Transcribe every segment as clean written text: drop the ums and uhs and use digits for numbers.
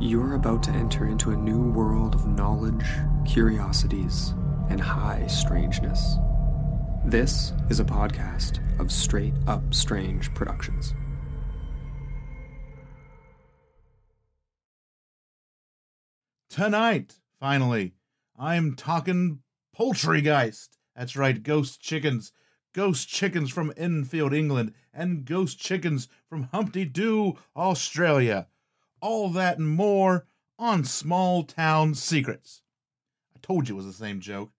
You are about to enter into a new world of knowledge, curiosities, and high strangeness. This is a podcast of Straight Up Strange Productions. Tonight, finally, I'm talking poltergeist. That's right, ghost chickens. Ghost chickens from Enfield, England, and ghost chickens from Humpty Doo, Australia. All that and more on Small Town Secrets. I told you it was the same joke.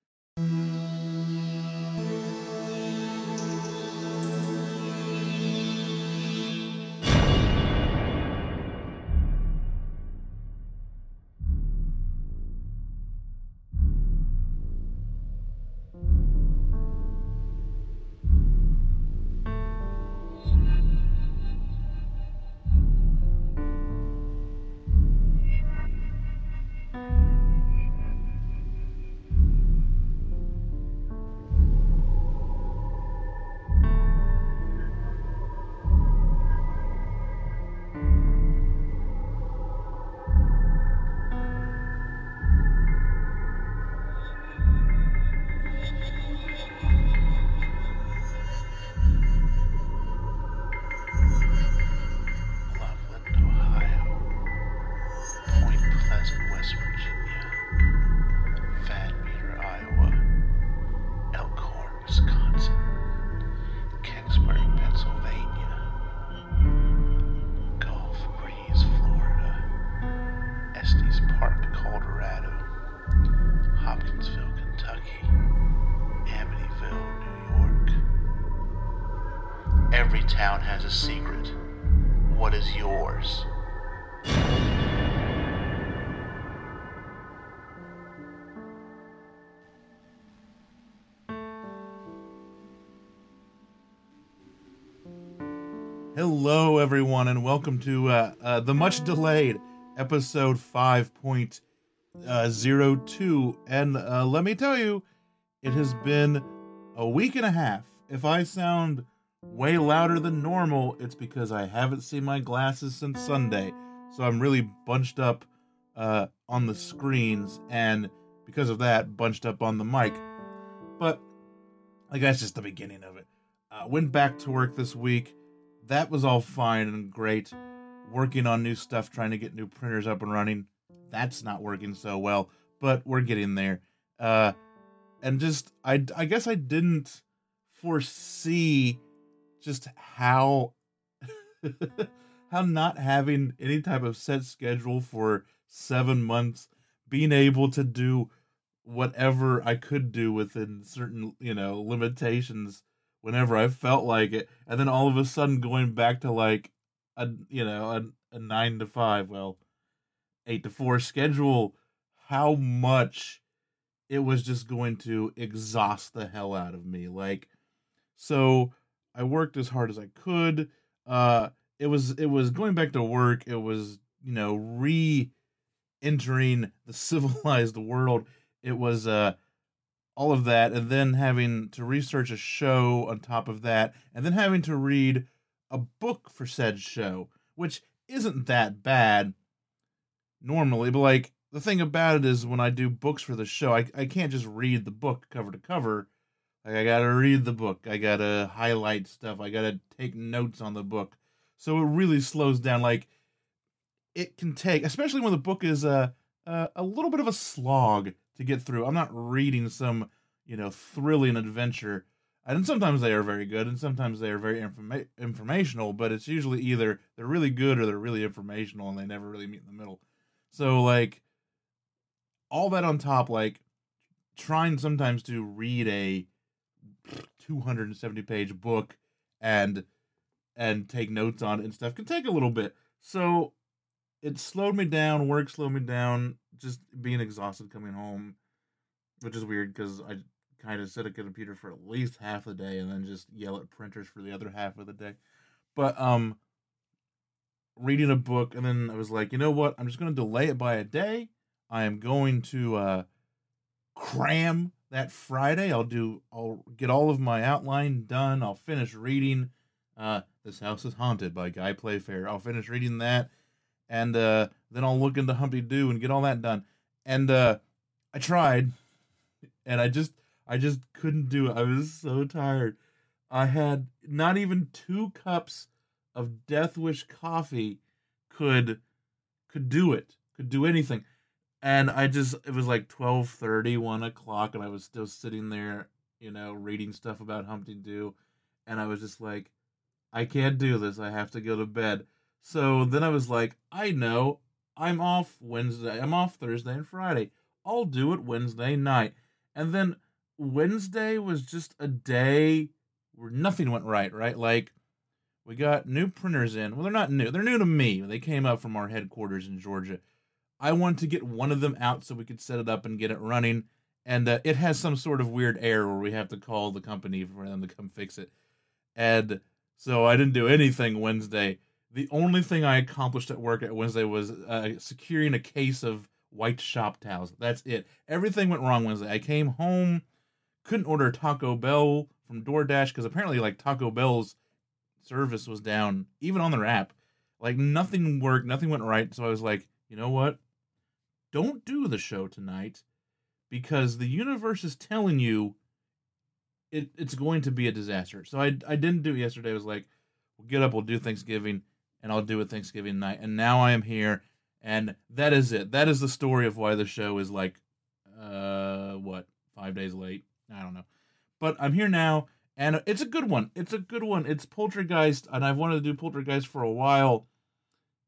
Hello, everyone, and welcome to the much-delayed episode 5.02, and let me tell you, it has been a week and a half. If I sound way louder than normal, it's because I haven't seen my glasses since Sunday, so I'm really bunched up on the screens, and because of that, bunched up on the mic. But I guess just the beginning of it. Went back to work this week. That was all fine and great. Working on new stuff, trying to get new printers up and running. That's not working so well, but we're getting there. And just, I guess I didn't foresee just how how not having any type of set schedule for 7 months, being able to do whatever I could do within certain, limitations whenever I felt like it, and then all of a sudden going back to like a 9 to 5, well, 8 to 4 schedule, how much it was just going to exhaust the hell out of me. So I worked as hard as I could. It was going back to work. It was, re-entering the civilized world. It was all of that, and then having to research a show on top of that, and then having to read a book for said show, which isn't that bad normally, but like the thing about it is when I do books for the show, I can't just read the book cover to cover. Like, I gotta read the book. I gotta highlight stuff. I gotta take notes on the book. So it really slows down. Like, it can take, especially when the book is a little bit of a slog to get through. I'm not reading some, thrilling adventure. And sometimes they are very good, and sometimes they are very informational, but it's usually either they're really good or they're really informational, and they never really meet in the middle. So, like, all that on top, like, trying sometimes to read a 270-page book and take notes on it and stuff can take a little bit. So it slowed me down, work slowed me down, just being exhausted coming home, which is weird because I kind of sit at a computer for at least half the day and then just yell at printers for the other half of the day. But reading a book, and then I was like, you know what? I'm just going to delay it by a day. I am going to cram that Friday. I'll get all of my outline done. I'll finish reading This House is Haunted by Guy Playfair. I'll finish reading that, and then I'll look into Humpty Doo and get all that done. And I tried, and I just couldn't do it. I was so tired. I had not even 2 cups of Death Wish coffee could do it, could do anything. And it was like 12:30, 1 o'clock, and I was still sitting there, reading stuff about Humpty Doo. And I was just like, I can't do this. I have to go to bed. So then I was like, I know, I'm off Wednesday. I'm off Thursday and Friday. I'll do it Wednesday night. And then Wednesday was just a day where nothing went right? Like, we got new printers in. Well, they're not new. They're new to me. They came up from our headquarters in Georgia. I wanted to get one of them out so we could set it up and get it running. And it has some sort of weird error where we have to call the company for them to come fix it. And so I didn't do anything Wednesday. The only thing I accomplished at work at Wednesday was securing a case of white shop towels. That's it. Everything went wrong Wednesday. I came home, couldn't order Taco Bell from DoorDash because apparently like Taco Bell's service was down, even on their app. Like nothing worked, nothing went right. So I was like, you know what? Don't do the show tonight because the universe is telling you it's going to be a disaster. So I didn't do it yesterday. I was like, we'll get up, we'll do Thanksgiving, and I'll do it Thanksgiving night. And now I am here, and that is it. That is the story of why the show is like, 5 days late? I don't know. But I'm here now, and it's a good one. It's a good one. It's Poltergeist, and I've wanted to do Poltergeist for a while,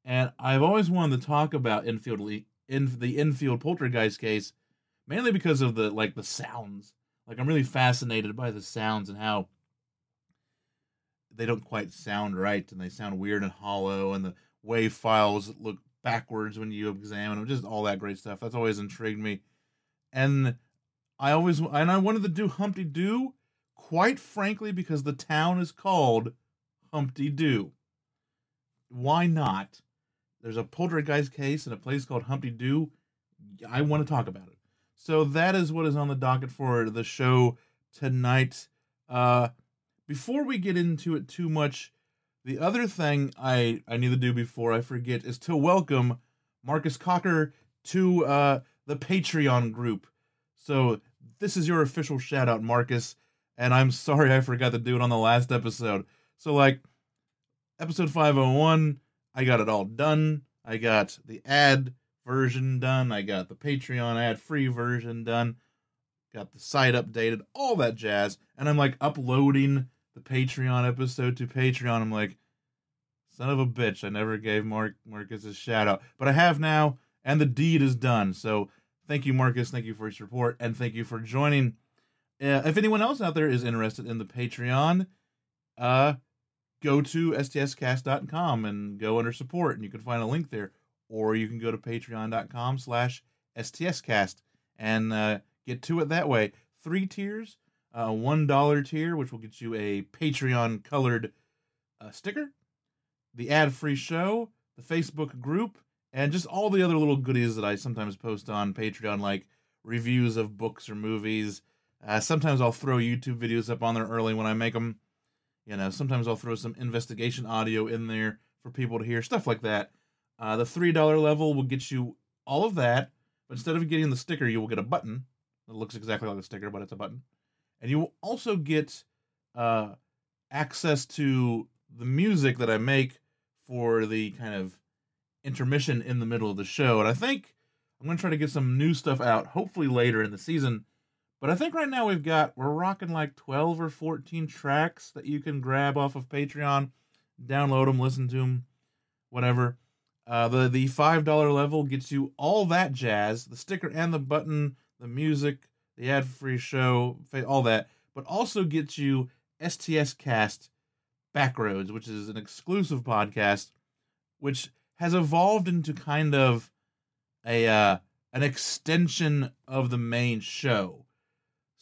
and I've always wanted to talk about the Enfield Poltergeist case, mainly because of the sounds. Like, I'm really fascinated by the sounds and how they don't quite sound right, and they sound weird and hollow, and the wave files look backwards when you examine them, just all that great stuff. That's always intrigued me. And I wanted to do Humpty Doo, quite frankly, because the town is called Humpty Doo. Why not? There's a poltergeist case in a place called Humpty Doo. I want to talk about it. So that is what is on the docket for the show tonight. Before we get into it too much, the other thing I need to do before I forget is to welcome Marcus Cocker to the Patreon group. So this is your official shout out, Marcus. And I'm sorry I forgot to do it on the last episode. So episode 501, I got it all done. I got the ad version done. I got the Patreon ad-free version done. Got the site updated, all that jazz. And I'm uploading the Patreon episode to Patreon. I'm like, son of a bitch, I never gave Marcus a shout out. But I have now, and the deed is done. So thank you, Marcus. Thank you for your support, and thank you for joining. If anyone else out there is interested in the Patreon, go to stscast.com and go under support, and you can find a link there. Or you can go to patreon.com/stscast and get to it that way. 3 tiers. $1 tier, which will get you a Patreon-colored sticker, the ad-free show, the Facebook group, and just all the other little goodies that I sometimes post on Patreon, like reviews of books or movies, Sometimes I'll throw YouTube videos up on there early when I make them. You know, sometimes I'll throw some investigation audio in there for people to hear, stuff like that. The $3 level will get you all of that, but instead of getting the sticker, you will get a button. It looks exactly like a sticker, but it's a button. And you will also get access to the music that I make for the kind of intermission in the middle of the show. And I think I'm going to try to get some new stuff out, hopefully later in the season. But I think right now we're rocking like 12 or 14 tracks that you can grab off of Patreon, download them, listen to them, whatever. The $5 level gets you all that jazz, the sticker and the button, the music, the ad-free show, all that, but also gets you STS Cast Backroads, which is an exclusive podcast, which has evolved into kind of an extension of the main show.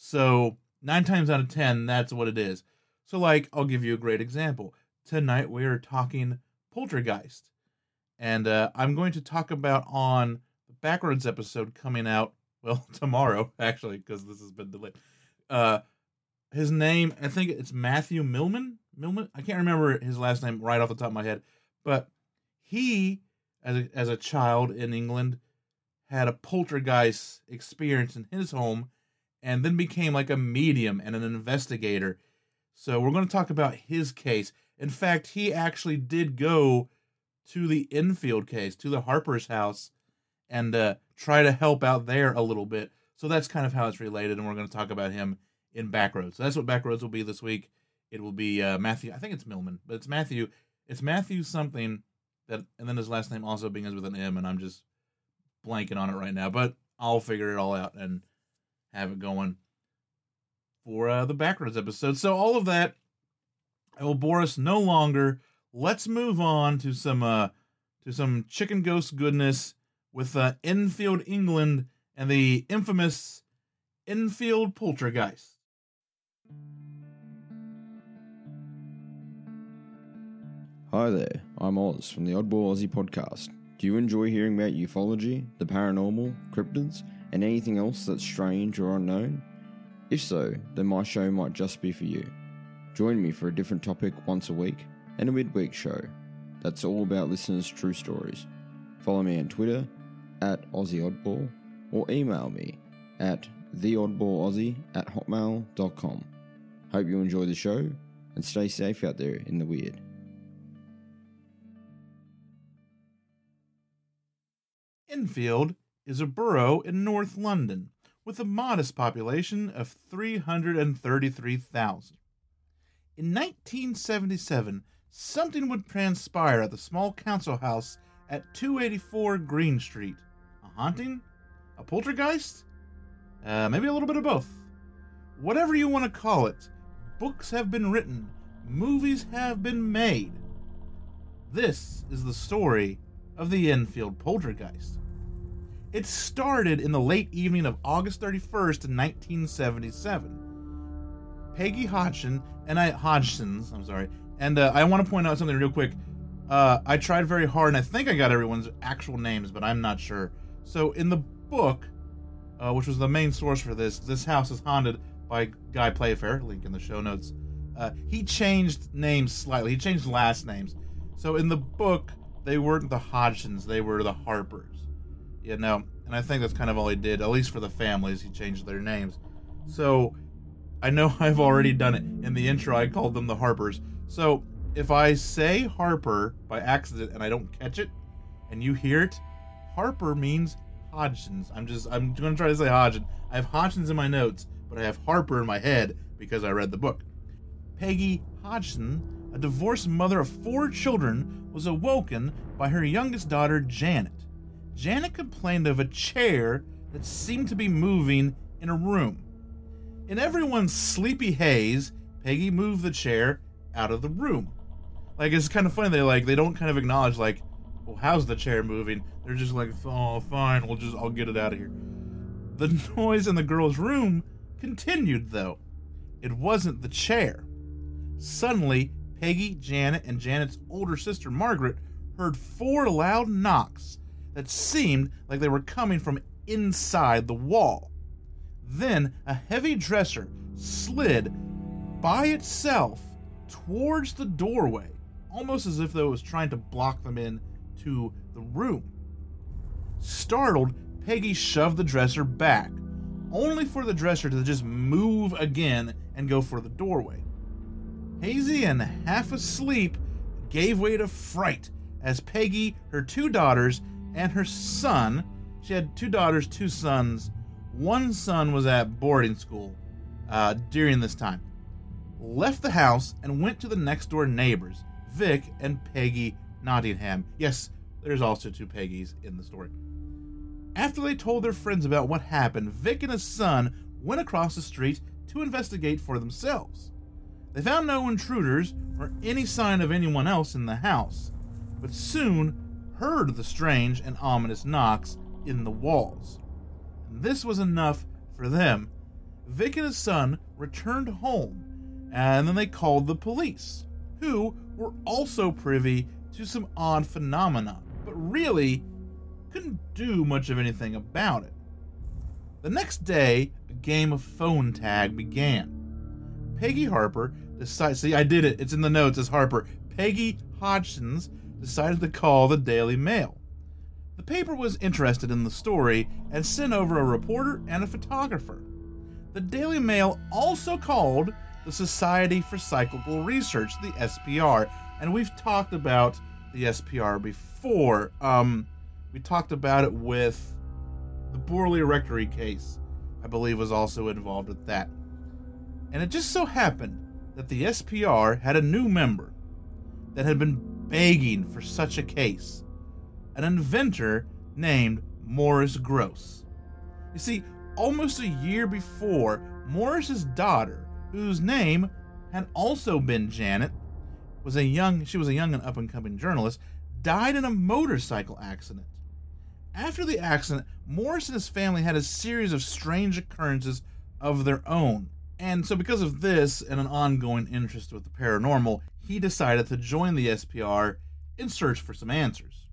So 9 times out of 10, that's what it is. So like, I'll give you a great example. Tonight we are talking Poltergeist. And I'm going to talk about on the Backroads episode coming out, well, tomorrow, actually, because this has been delayed. His name, I think it's Matthew Milman. I can't remember his last name right off the top of my head. But he, as a child in England, had a poltergeist experience in his home, and then became like a medium and an investigator. So we're going to talk about his case. In fact, he actually did go to the Enfield case, to the Harper's house, and try to help out there a little bit. So that's kind of how it's related, and we're going to talk about him in Backroads. So that's what Backroads will be this week. It will be Matthew, I think it's Milman, but it's Matthew something, that, and then his last name also begins with an M, and I'm just blanking on it right now, but I'll figure it all out and have it going for the Backroads episode. So all of that, I will bore us no longer. Let's move on to some chicken ghost goodness with Enfield, England, and the infamous Enfield Poltergeist. Hi there, I'm Oz from the Oddball Aussie podcast. Do you enjoy hearing about ufology, the paranormal, cryptids, and anything else that's strange or unknown? If so, then my show might just be for you. Join me for a different topic once a week and a midweek show that's all about listeners' true stories. Follow me on Twitter @AussieOddball or email me at theoddballaussie@hotmail.com. Hope you enjoy the show and stay safe out there in the weird. Enfield is a borough in North London with a modest population of 333,000. In 1977, something would transpire at the small council house at 284 Green Street. A haunting? A poltergeist? Maybe a little bit of both. Whatever you want to call it, books have been written, movies have been made. This is the story of the Enfield Poltergeist. It started in the late evening of August 31st, 1977. Peggy Hodgson and I want to point out something real quick. I tried very hard, and I think I got everyone's actual names, but I'm not sure. So in the book, which was the main source for this house is haunted by Guy Playfair, link in the show notes. He changed names slightly. He changed last names. So in the book, they weren't the Hodgsons, they were the Harpers. You know, and I think that's kind of all he did, at least for the families, he changed their names. So, I know I've already done it. In the intro, I called them the Harpers. So, if I say Harper by accident and I don't catch it, and you hear it, Harper means Hodgson's. I'm going to try to say Hodgson. I have Hodgson's in my notes, but I have Harper in my head because I read the book. Peggy Hodgson, a divorced mother of 4 children, was awoken by her youngest daughter, Janet. Janet complained of a chair that seemed to be moving in a room. In everyone's sleepy haze, Peggy moved the chair out of the room. Like, it's kind of funny, they don't kind of acknowledge, like, well, how's the chair moving? They're just like, oh, fine, I'll get it out of here. The noise in the girl's room continued, though. It wasn't the chair. Suddenly, Peggy, Janet, and Janet's older sister, Margaret, heard 4 loud knocks that seemed like they were coming from inside the wall. Then a heavy dresser slid by itself towards the doorway, almost as if it was trying to block them in to the room. Startled, Peggy shoved the dresser back, only for the dresser to just move again and go for the doorway. Hazy and half asleep gave way to fright as Peggy, her two daughters, and her son — she had two daughters, two sons, one son was at boarding school during this time — left the house and went to the next door neighbors, Vic and Peggy Nottingham. Yes, there's also two Peggys in the story. After they told their friends about what happened, Vic and his son went across the street to investigate for themselves. They found no intruders or any sign of anyone else in the house, but soon heard the strange and ominous knocks in the walls. And this was enough for them. Vic and his son returned home, and then they called the police, who were also privy to some odd phenomena, but really couldn't do much of anything about it. The next day, a game of phone tag began. Peggy Harper decides — see, I did it, it's in the notes as Harper — Peggy Hodgson decided to call the Daily Mail. The paper was interested in the story and sent over a reporter and a photographer. The Daily Mail also called the Society for Psychical Research, the SPR, and we've talked about the SPR before. We talked about it with the Borley Rectory case, I believe, was also involved with that. And it just so happened that the SPR had a new member that had been begging for such a case, an inventor named Maurice Grosse. You see, almost a year before, Morris's daughter, whose name had also been Janet, was a young and up-and-coming journalist, died in a motorcycle accident. After the accident, Morris and his family had a series of strange occurrences of their own. And so because of this and an ongoing interest with the paranormal, he decided to join the SPR in search for some answers.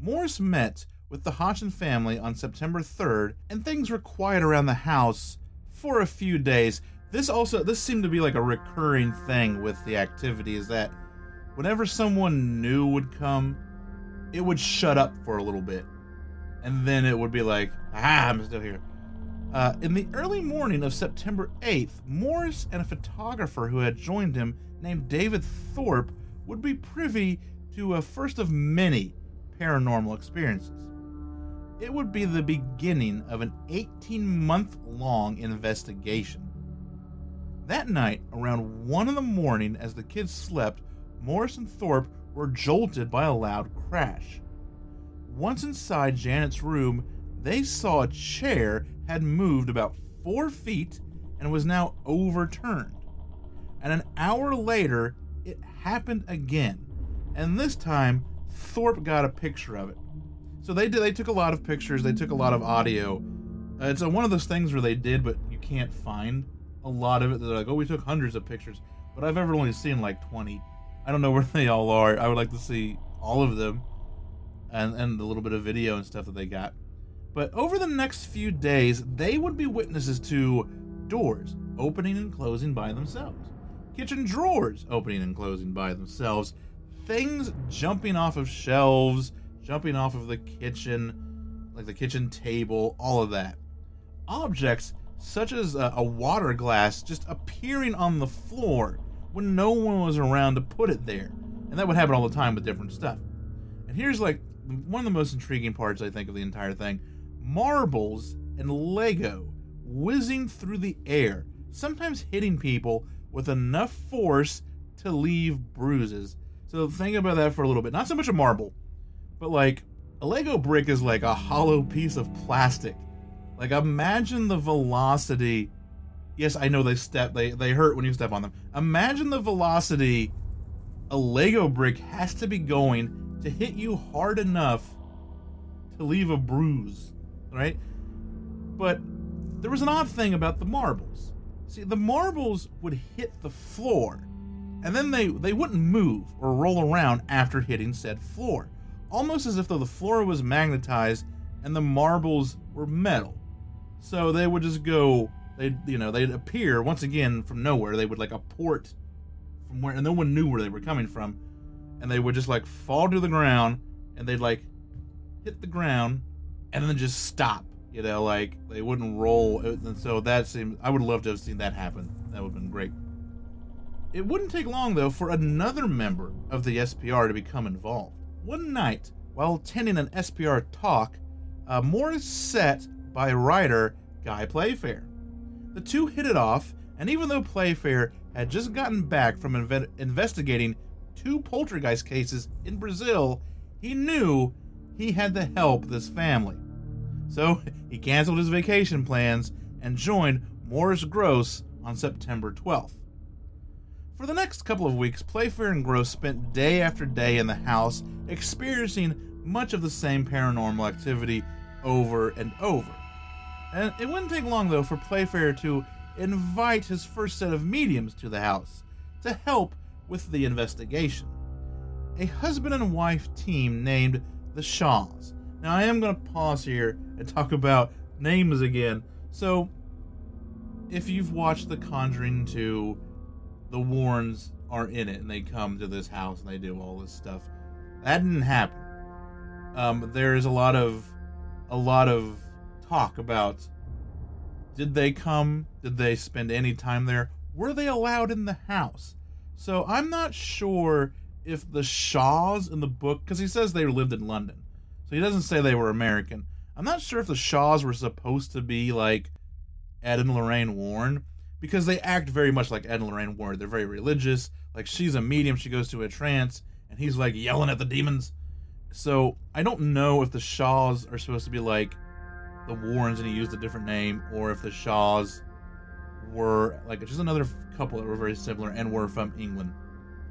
Morris met with the Hodgson family on September 3rd, and things were quiet around the house for a few days. This seemed to be like a recurring thing with the activity, is that whenever someone new would come, it would shut up for a little bit, and then it would be like, aha, I'm still here. In the early morning of September 8th, Morris and a photographer who had joined him named David Thorpe would be privy to a first of many paranormal experiences. It would be the beginning of an 18-month-long investigation. That night, around 1 in the morning, as the kids slept, Morris and Thorpe were jolted by a loud crash. Once inside Janet's room, they saw a chair had moved about 4 feet and was now overturned. And an hour later, it happened again. And this time, Thorpe got a picture of it. So they took a lot of pictures, they took a lot of audio. It's one of those things where they did, but you can't find a lot of it. They're like, oh, we took hundreds of pictures, but I've ever only seen like 20. I don't know where they all are. I would like to see all of them and the little bit of video and stuff that they got. But over the next few days, they would be witnesses to doors opening and closing by themselves, kitchen drawers opening and closing by themselves, things jumping off of shelves, jumping off of the kitchen, like the kitchen table, all of that. Objects such as a water glass just appearing on the floor when no one was around to put it there. And that would happen all the time with different stuff. And here's like one of the most intriguing parts, I think, of the entire thing. Marbles and Lego whizzing through the air, sometimes hitting people with enough force to leave bruises. So think about that for a little bit. Not so much a marble, but like a Lego brick is like a hollow piece of plastic. Like, imagine the velocity. Yes, I know they hurt when you step on them. Imagine the velocity a Lego brick has to be going to hit you hard enough to leave a bruise, right? But there was an odd thing about the marbles. See, the marbles would hit the floor, and then they wouldn't move or roll around after hitting said floor, almost as if though the floor was magnetized and the marbles were metal. So they would just go, they'd appear once again from nowhere. They would like apport from where, and no one knew where they were coming from. And they would just like fall to the ground, and they'd like hit the ground and then just stop, like they wouldn't roll. And so that seemed, I would love to have seen that happen. That would have been great. It wouldn't take long though for another member of the SPR to become involved. One night, while attending an SPR talk, Moore is set by writer Guy Playfair. The two hit it off, and even though Playfair had just gotten back from investigating two poltergeist cases in Brazil, he knew he had to help this family. So he canceled his vacation plans and joined Maurice Grosse on September 12th. For the next couple of weeks, Playfair and Grosse spent day after day in the house, experiencing much of the same paranormal activity over and over. And it wouldn't take long, though, for Playfair to invite his first set of mediums to the house to help with the investigation. A husband and wife team named the Shaws. Now, I am going to pause here and talk about names again. So, if you've watched The Conjuring 2, the Warrens are in it, and they come to this house, and they do all this stuff. That didn't happen. There's a lot of talk about, did they come? Did they spend any time there? Were they allowed in the house? So I'm not sure if the Shaws in the book, because he says they lived in London, so he doesn't say they were American. I'm not sure if the Shaws were supposed to be like Ed and Lorraine Warren, because they act very much like Ed and Lorraine Warren. They're very religious. Like, she's a medium, she goes to a trance, and he's like yelling at the demons. So I don't know if the Shaws are supposed to be like the Warrens and he used a different name, or if the Shaws were like just another couple that were very similar and were from England.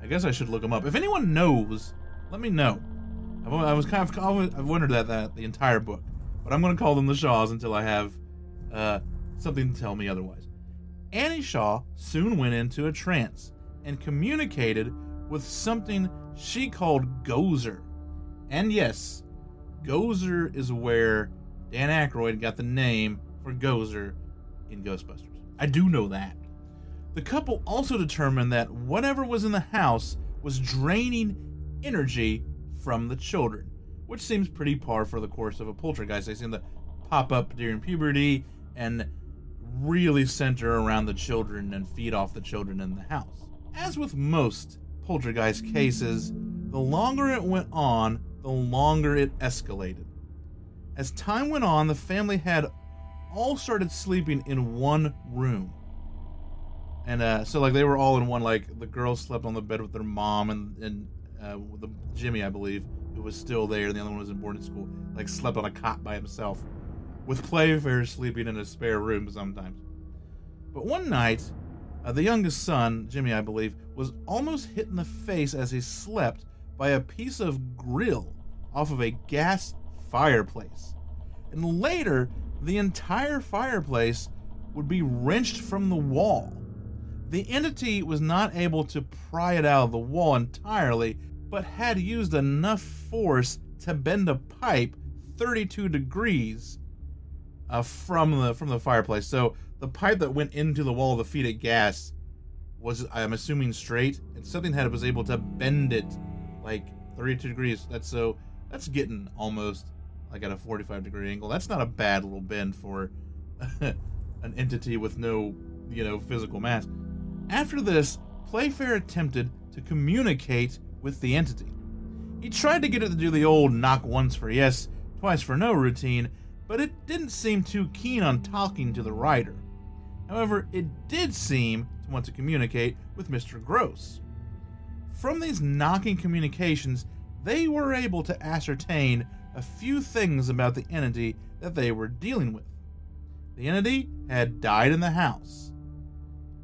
I guess I should look them up. If anyone knows, let me know. I've wondered that the entire book, but I'm going to call them the Shaws until I have something to tell me otherwise. Annie Shaw soon went into a trance and communicated with something she called Gozer. And yes, Gozer is where Dan Aykroyd got the name for Gozer in Ghostbusters. I do know that. The couple also determined that whatever was in the house was draining energy from the children, which seems pretty par for the course of a poltergeist. They seem to pop up during puberty and really center around the children and feed off the children in the house. As with most poltergeist cases, the longer it went on, the longer it escalated. As time went on, the family had all started sleeping in one room. And so like they were all in one, like the girls slept on the bed with their mom, and the Jimmy, I believe, who was still there, and the other one was in boarding school, like slept on a cot by himself, with Playfair sleeping in a spare room sometimes. But one night, the youngest son, Jimmy, I believe, was almost hit in the face as he slept by a piece of grill off of a gas fireplace. And later, the entire fireplace would be wrenched from the wall. The entity was not able to pry it out of the wall entirely, but had used enough force to bend a pipe 32 degrees from the fireplace. So the pipe that went into the wall to feed it gas was, I'm assuming, straight, and something that was able to bend it like 32 degrees. That's getting almost like at a 45 degree angle. That's not a bad little bend for an entity with no, physical mass. After this, Playfair attempted to communicate with the entity. He tried to get it to do the old knock once for yes, twice for no routine, but it didn't seem too keen on talking to the writer. However, it did seem to want to communicate with Mr. Grosse. From these knocking communications, they were able to ascertain a few things about the entity that they were dealing with. The entity had died in the house.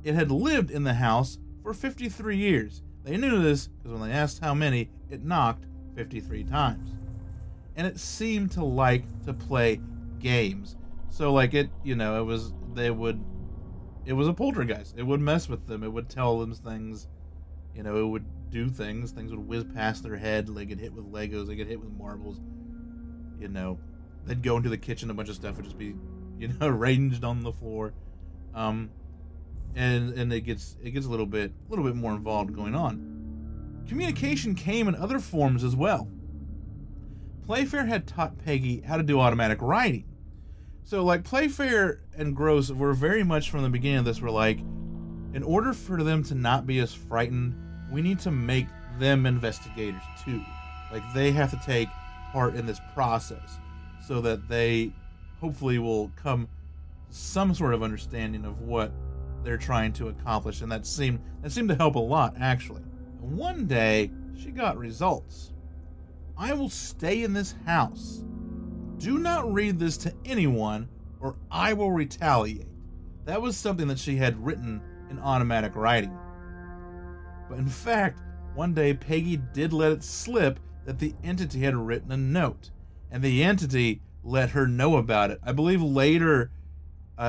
It had lived in the house for 53 years. They knew this because when they asked how many, it knocked 53 times. And it seemed to like to play games. So like it was a poltergeist. It would mess with them. It would tell them things, it would do things. Things would whiz past their head. They get hit with Legos. They get hit with marbles. They'd go into the kitchen. A bunch of stuff would just be you know, ranged on the floor. And it gets a little bit more involved going on. Communication came in other forms as well. Playfair had taught Peggy how to do automatic writing. So, like, Playfair and Grosse were very much from the beginning of this were like, in order for them to not be as frightened, we need to make them investigators too. Like, they have to take part in this process so that they hopefully will come to some sort of understanding of what they're trying to accomplish. And that seemed to help a lot, actually. And one day, she got results. I will stay in this house. Do not read this to anyone, or I will retaliate. That was something that she had written in automatic writing. But in fact, one day Peggy did let it slip that the entity had written a note, and the entity let her know about it. I believe later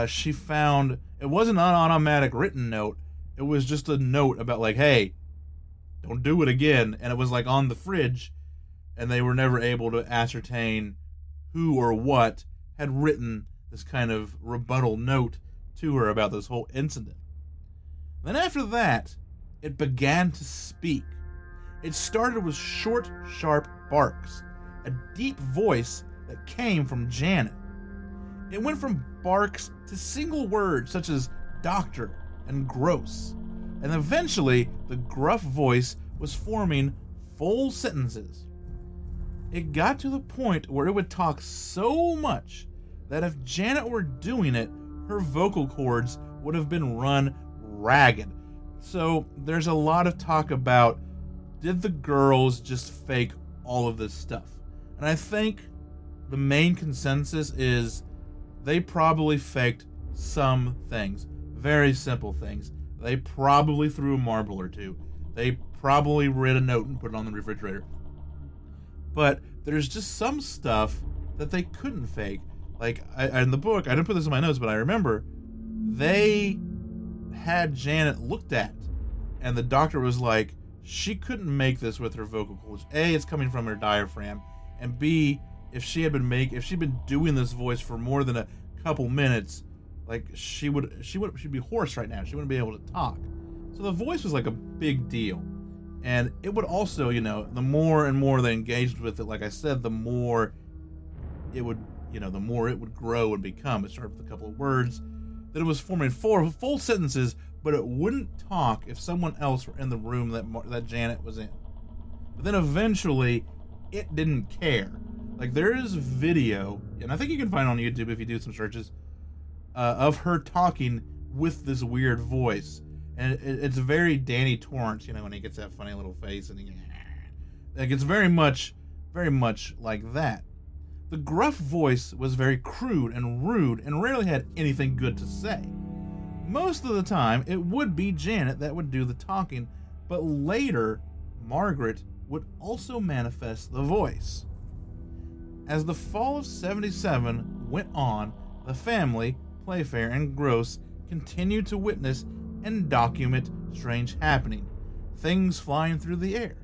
she found it wasn't an automatic written note. It was just a note about, like, hey, don't do it again. And it was, like, on the fridge, and they were never able to ascertain who or what had written this kind of rebuttal note to her about this whole incident. Then after that, it began to speak. It started with short, sharp barks, a deep voice that came from Janet. It went from barks to single words such as doctor and gross, and eventually the gruff voice was forming full sentences. It got to the point where it would talk so much that if Janet were doing it, her vocal cords would have been run ragged. So there's a lot of talk about, did the girls just fake all of this stuff? And I think the main consensus is they probably faked some things, very simple things. They probably threw a marble or two. They probably read a note and put it on the refrigerator. But there's just some stuff that they couldn't fake. Like, in the book, I didn't put this in my notes, but I remember they had Janet looked at, and the doctor was like, she couldn't make this with her vocal cords. A, it's coming from her diaphragm, and B, if she'd been doing this voice for more than a couple minutes, like, she'd be hoarse right now. She wouldn't be able to talk. So the voice was, like, a big deal. And it would also, you know, the more and more they engaged with it, like I said, the more it would grow and become. It started with a couple of words. Then it was forming full sentences, but it wouldn't talk if someone else were in the room that Janet was in. But then eventually, it didn't care. Like, there is video, and I think you can find it on YouTube if you do some searches, of her talking with this weird voice. And it's very Danny Torrance, you know, when he gets that funny little face, and like, it's very much like that. The gruff voice was very crude and rude, and rarely had anything good to say. Most of the time, it would be Janet that would do the talking, but later, Margaret would also manifest the voice. As the fall of 77 went on, the family, Playfair and Grosse, continued to witness and document strange happening. Things flying through the air,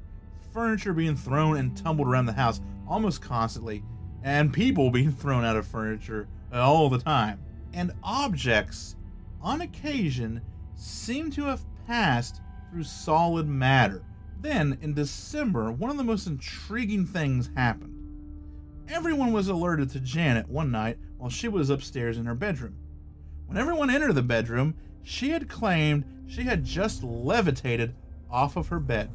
furniture being thrown and tumbled around the house almost constantly, and people being thrown out of furniture all the time. And objects, on occasion, seem to have passed through solid matter. Then, in December, one of the most intriguing things happened. Everyone was alerted to Janet one night while she was upstairs in her bedroom. When everyone entered the bedroom, she had claimed she had just levitated off of her bed.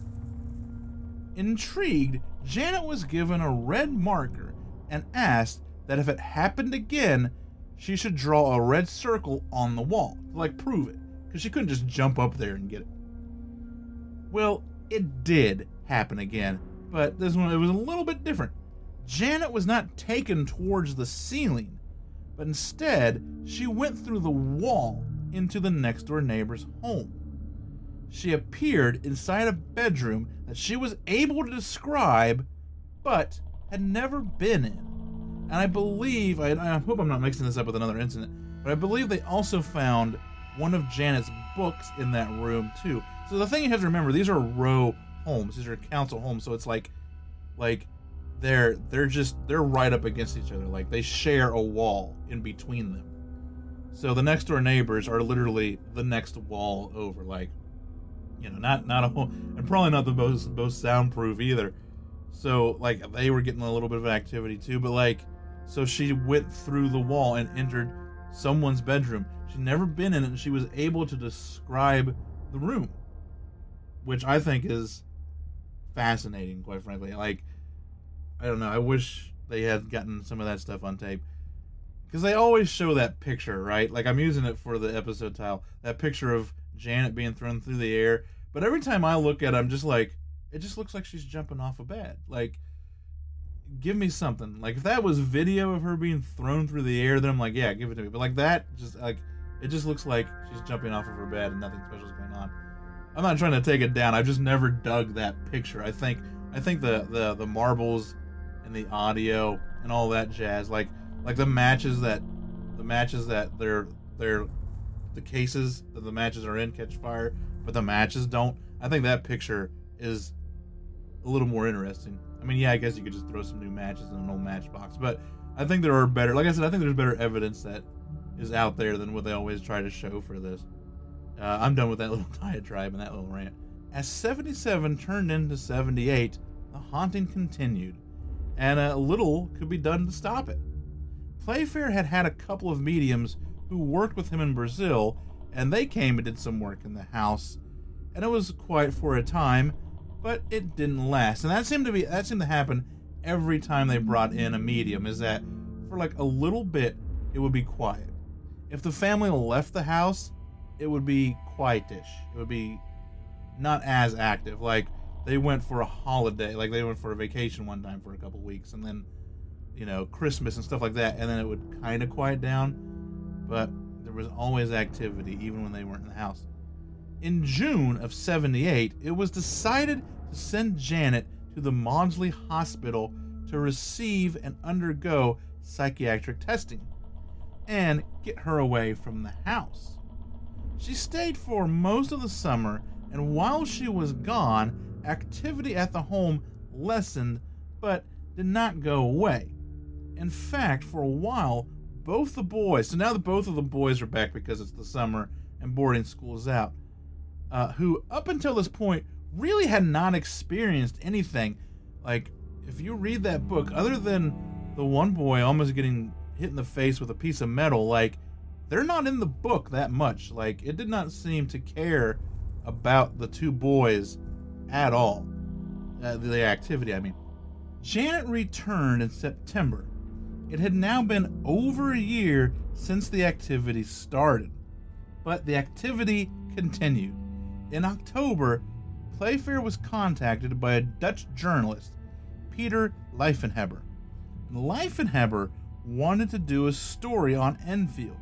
Intrigued, Janet was given a red marker and asked that if it happened again, she should draw a red circle on the wall to, like, prove it, because she couldn't just jump up there and get it. Well, it did happen again, but this one, it was a little bit different. Janet was not taken towards the ceiling, but instead, she went through the wall into the next door neighbor's home. She appeared inside a bedroom that she was able to describe, but had never been in. And I believe, I hope I'm not mixing this up with another incident, but I believe they also found one of Janet's books in that room too. So the thing you have to remember, these are row homes, these are council homes, so it's like they're right up against each other, like they share a wall in between them. So the next door neighbors are literally the next wall over, like, you know, not a whole, and probably not the most soundproof either. So like they were getting a little bit of activity too, but like, so she went through the wall and entered someone's bedroom. She'd never been in it, and she was able to describe the room, which I think is fascinating, quite frankly. Like, I don't know, I wish they had gotten some of that stuff on tape, because they always show that picture, right? Like, I'm using it for the episode tile, that picture of Janet being thrown through the air, but every time I look at it, I'm just like, it just looks like she's jumping off a bed. Like, give me something. Like, if that was video of her being thrown through the air, then I'm like, yeah, give it to me. But like that, just like, it just looks like she's jumping off of her bed and nothing special's going on. I'm not trying to take it down. I've just never dug that picture. I think the marbles and the audio and all that jazz, like the matches that they're the cases that the matches are in catch fire, but the matches don't. I think that picture is a little more interesting. I mean, yeah, I guess you could just throw some new matches in an old matchbox, but I think there are better, like I said, I think there's better evidence that is out there than what they always try to show for this. I'm done with that little diatribe and that little rant. As 77 turned into 78, the haunting continued, and little could be done to stop it. Playfair had a couple of mediums who worked with him in Brazil, and they came and did some work in the house, and it was quiet for a time, but it didn't last. And that seemed to happen every time they brought in a medium, is that for like a little bit, it would be quiet. If the family left the house, it would be quietish. It would be not as active. Like they went for a holiday, like they went for a vacation one time for a couple weeks, and then, you know, Christmas and stuff like that. And then it would kind of quiet down, but there was always activity, even when they weren't in the house. In June of 78, it was decided to send Janet to the Maudsley Hospital to receive and undergo psychiatric testing and get her away from the house. She stayed for most of the summer, and while she was gone, activity at the home lessened but did not go away. In fact, for a while, both the boys, so now that both of the boys are back because it's the summer and boarding school is out, who up until this point really had not experienced anything. Like, if you read that book, other than the one boy almost getting hit in the face with a piece of metal, like, they're not in the book that much. Like, it did not seem to care about the two boys at all. The activity, I mean. Janet returned in September. It had now been over a year since the activity started, but the activity continued. In October, Playfair was contacted by a Dutch journalist, Peter Leifenheber. Leifenheber wanted to do a story on Enfield,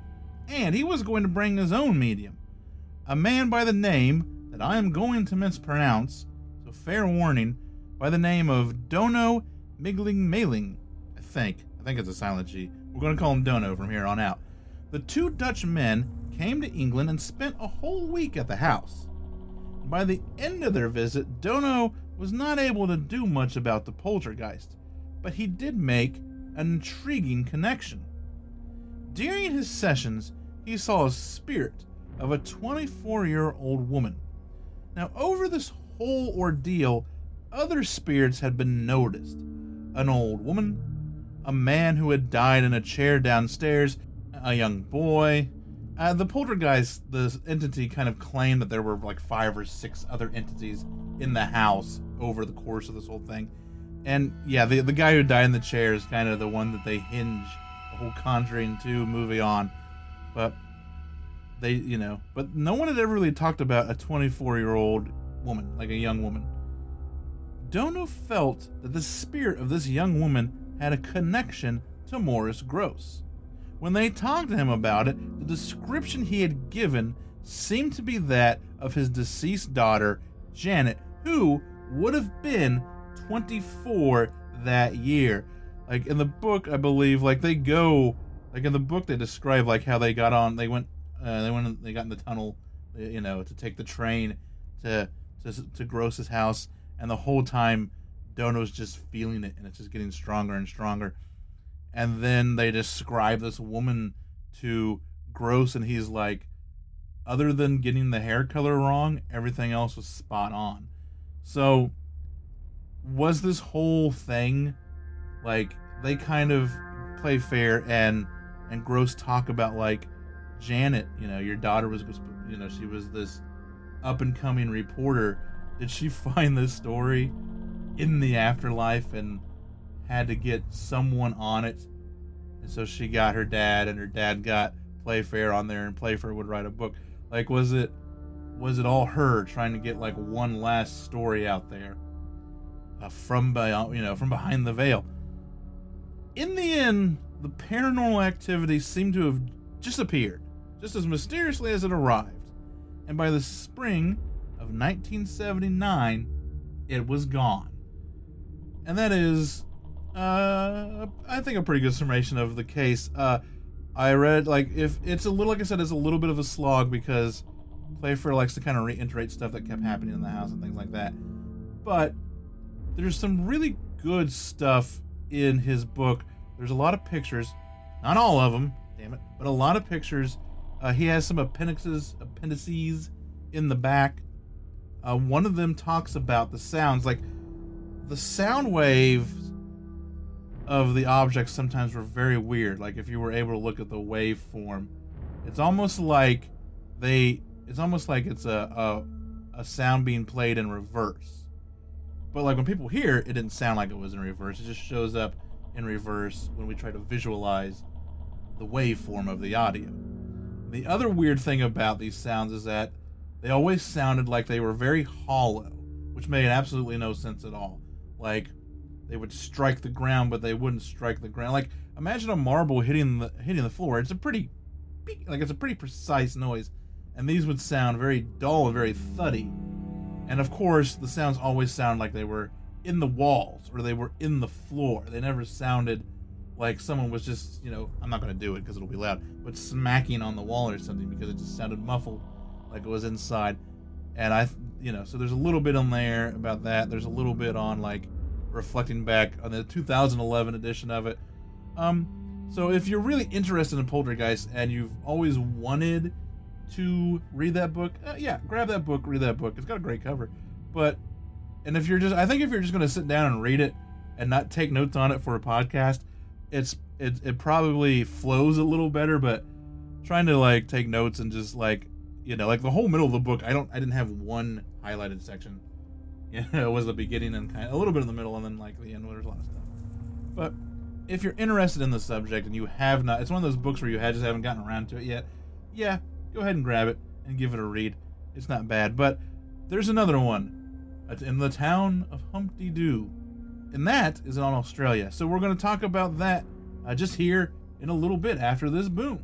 and he was going to bring his own medium, a man by the name that I am going to mispronounce, so fair warning, by the name of Dono Gmelig-Meyling, I think it's a silent G. We're going to call him Dono from here on out. The two Dutch men came to England and spent a whole week at the house. By the end of their visit, Dono was not able to do much about the poltergeist, but he did make an intriguing connection. During his sessions, he saw a spirit of a 24-year-old woman. Now, over this whole ordeal, other spirits had been noticed. An old woman, a man who had died in a chair downstairs, a young boy. The poltergeist, the entity, kind of claimed that there were like 5 or 6 other entities in the house over the course of this whole thing. And yeah, the guy who died in the chair is kind of the one that they hinge the whole Conjuring 2 movie on. But they, you know, but no one had ever really talked about a 24-year-old woman, like a young woman. Dono felt that the spirit of this young woman had a connection to Maurice Grosse. When they talked to him about it, the description he had given seemed to be that of his deceased daughter, Janet, who would have been 24 that year. Like in the book, I believe, like they go, like in the book they describe like how they got on, they got in the tunnel, you know, to take the train to Grosse's house, and the whole time Dono's just feeling it, and it's just getting stronger and stronger. And then they describe this woman to Grosse, and he's like, other than getting the hair color wrong, everything else was spot on. So was this whole thing like they kind of play fair and Grosse talk about like Janet, you know, your daughter was, you know, she was this up and coming reporter. Did she find this story in the afterlife and had to get someone on it? And so she got her dad, and her dad got Playfair on there, and Playfair would write a book. Like, was it all her trying to get like one last story out there from behind the veil? In the end, the paranormal activity seemed to have disappeared, just as mysteriously as it arrived. And by the spring of 1979, it was gone. And that is, I think, a pretty good summation of the case. I read, like, if it's a little, like I said, it's a little bit of a slog because Playfair likes to kind of reiterate stuff that kept happening in the house and things like that. But there's some really good stuff in his book. There's a lot of pictures, not all of them, damn it, but a lot of pictures. He has some appendices in the back. One of them talks about the sounds, like the sound waves of the objects sometimes were very weird. Like if you were able to look at the waveform, it's almost like it's a sound being played in reverse. But like when people hear it, didn't sound like it was in reverse. It just shows up in reverse when we try to visualize the waveform of the audio. The other weird thing about these sounds is that they always sounded like they were very hollow, which made absolutely no sense at all. Like they would strike the ground, but they wouldn't strike the ground. Like imagine a marble hitting the floor. It's a pretty precise noise, and these would sound very dull and very thuddy. And of course, the sounds always sound like they were in the walls or they were in the floor. They never sounded like someone was just, you know, I'm not going to do it because it'll be loud, but smacking on the wall or something, because it just sounded muffled like it was inside. And so there's a little bit on there about that. There's a little bit on like reflecting back on the 2011 edition of it. So if you're really interested in Poltergeist and you've always wanted to read that book, grab that book, read that book. It's got a great cover. And if you're just going to sit down and read it and not take notes on it for a podcast, it probably flows a little better. But trying to like take notes and just like, you know, like the whole middle of the book, I didn't have one highlighted section. You know, it was the beginning and kind of a little bit in the middle, and then like the end, where there's a lot of stuff. But if you're interested in the subject and you have not, it's one of those books where you just haven't gotten around to it yet. Yeah, go ahead and grab it and give it a read. It's not bad. But there's another one. It's in the town of Humpty Doo, and that is on Australia. So we're going to talk about that just here in a little bit after this boom.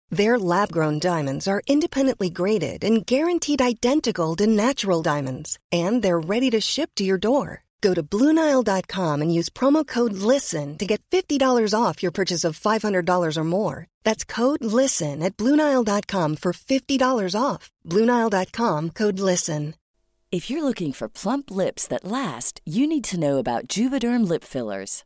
Their lab-grown diamonds are independently graded and guaranteed identical to natural diamonds, and they're ready to ship to your door. Go to BlueNile.com and use promo code LISTEN to get $50 off your purchase of $500 or more. That's code LISTEN at BlueNile.com for $50 off. BlueNile.com, code LISTEN. If you're looking for plump lips that last, you need to know about Juvederm lip fillers.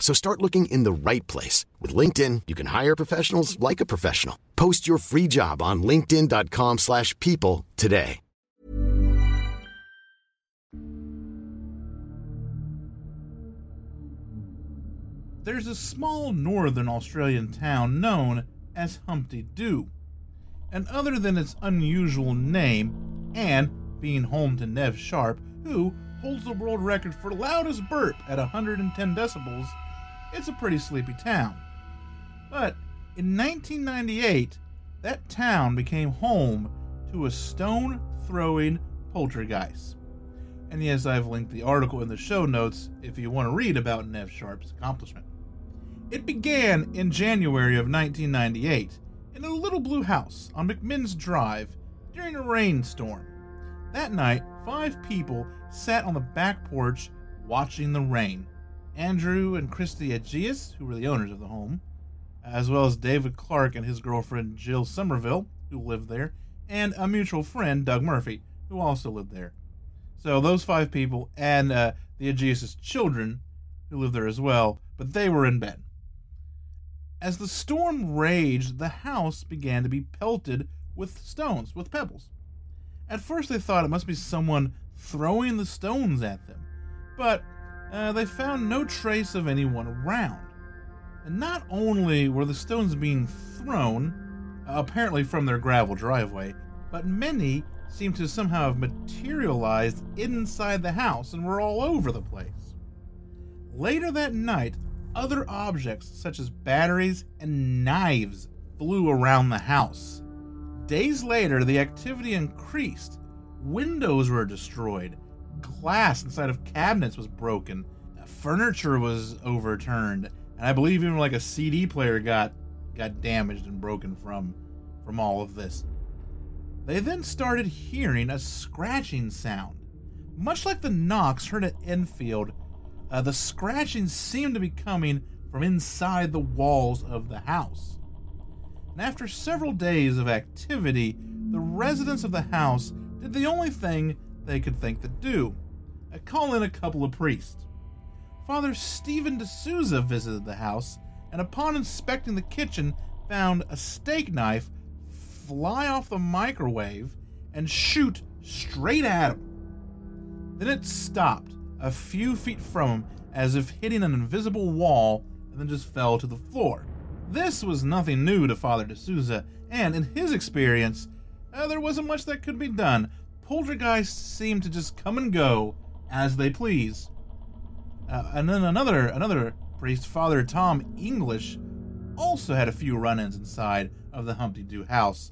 So start looking in the right place. With LinkedIn, you can hire professionals like a professional. Post your free job on linkedin.com/people today. There's a small northern Australian town known as Humpty Doo. And other than its unusual name, and being home to Nev Sharp, who holds the world record for loudest burp at 110 decibels, it's a pretty sleepy town. But in 1998, that town became home to a stone-throwing poltergeist. And yes, I've linked the article in the show notes if you want to read about Nev Sharp's accomplishment. It began in January of 1998 in a little blue house on McMinn's Drive during a rainstorm. That night, 5 people sat on the back porch watching the rain. Andrew and Christy Aegius, who were the owners of the home, as well as David Clark and his girlfriend Jill Somerville, who lived there, and a mutual friend, Doug Murphy, who also lived there. So those 5 people and the Aegius' children, who lived there as well, but they were in bed. As the storm raged, the house began to be pelted with stones, with pebbles. At first they thought it must be someone throwing the stones at them, but they found no trace of anyone around. And not only were the stones being thrown, apparently from their gravel driveway, but many seemed to somehow have materialized inside the house and were all over the place. Later that night, other objects such as batteries and knives flew around the house. Days later, the activity increased. Windows were destroyed. Glass inside of cabinets was broken. Furniture was overturned. And I believe even like a CD player got damaged and broken from all of this. They then started hearing a scratching sound. Much like the knocks heard at Enfield, the scratching seemed to be coming from inside the walls of the house. And after several days of activity, the residents of the house did the only thing they could think to do, call in a couple of priests. Father Stephen D'Souza visited the house, and upon inspecting the kitchen, found a steak knife fly off the microwave and shoot straight at him. Then it stopped a few feet from him as if hitting an invisible wall and then just fell to the floor. This was nothing new to Father D'Souza, and in his experience, there wasn't much that could be done. Poltergeists seemed to just come and go as they please. And then another priest, Father Tom English, also had a few run-ins inside of the Humpty Doo house.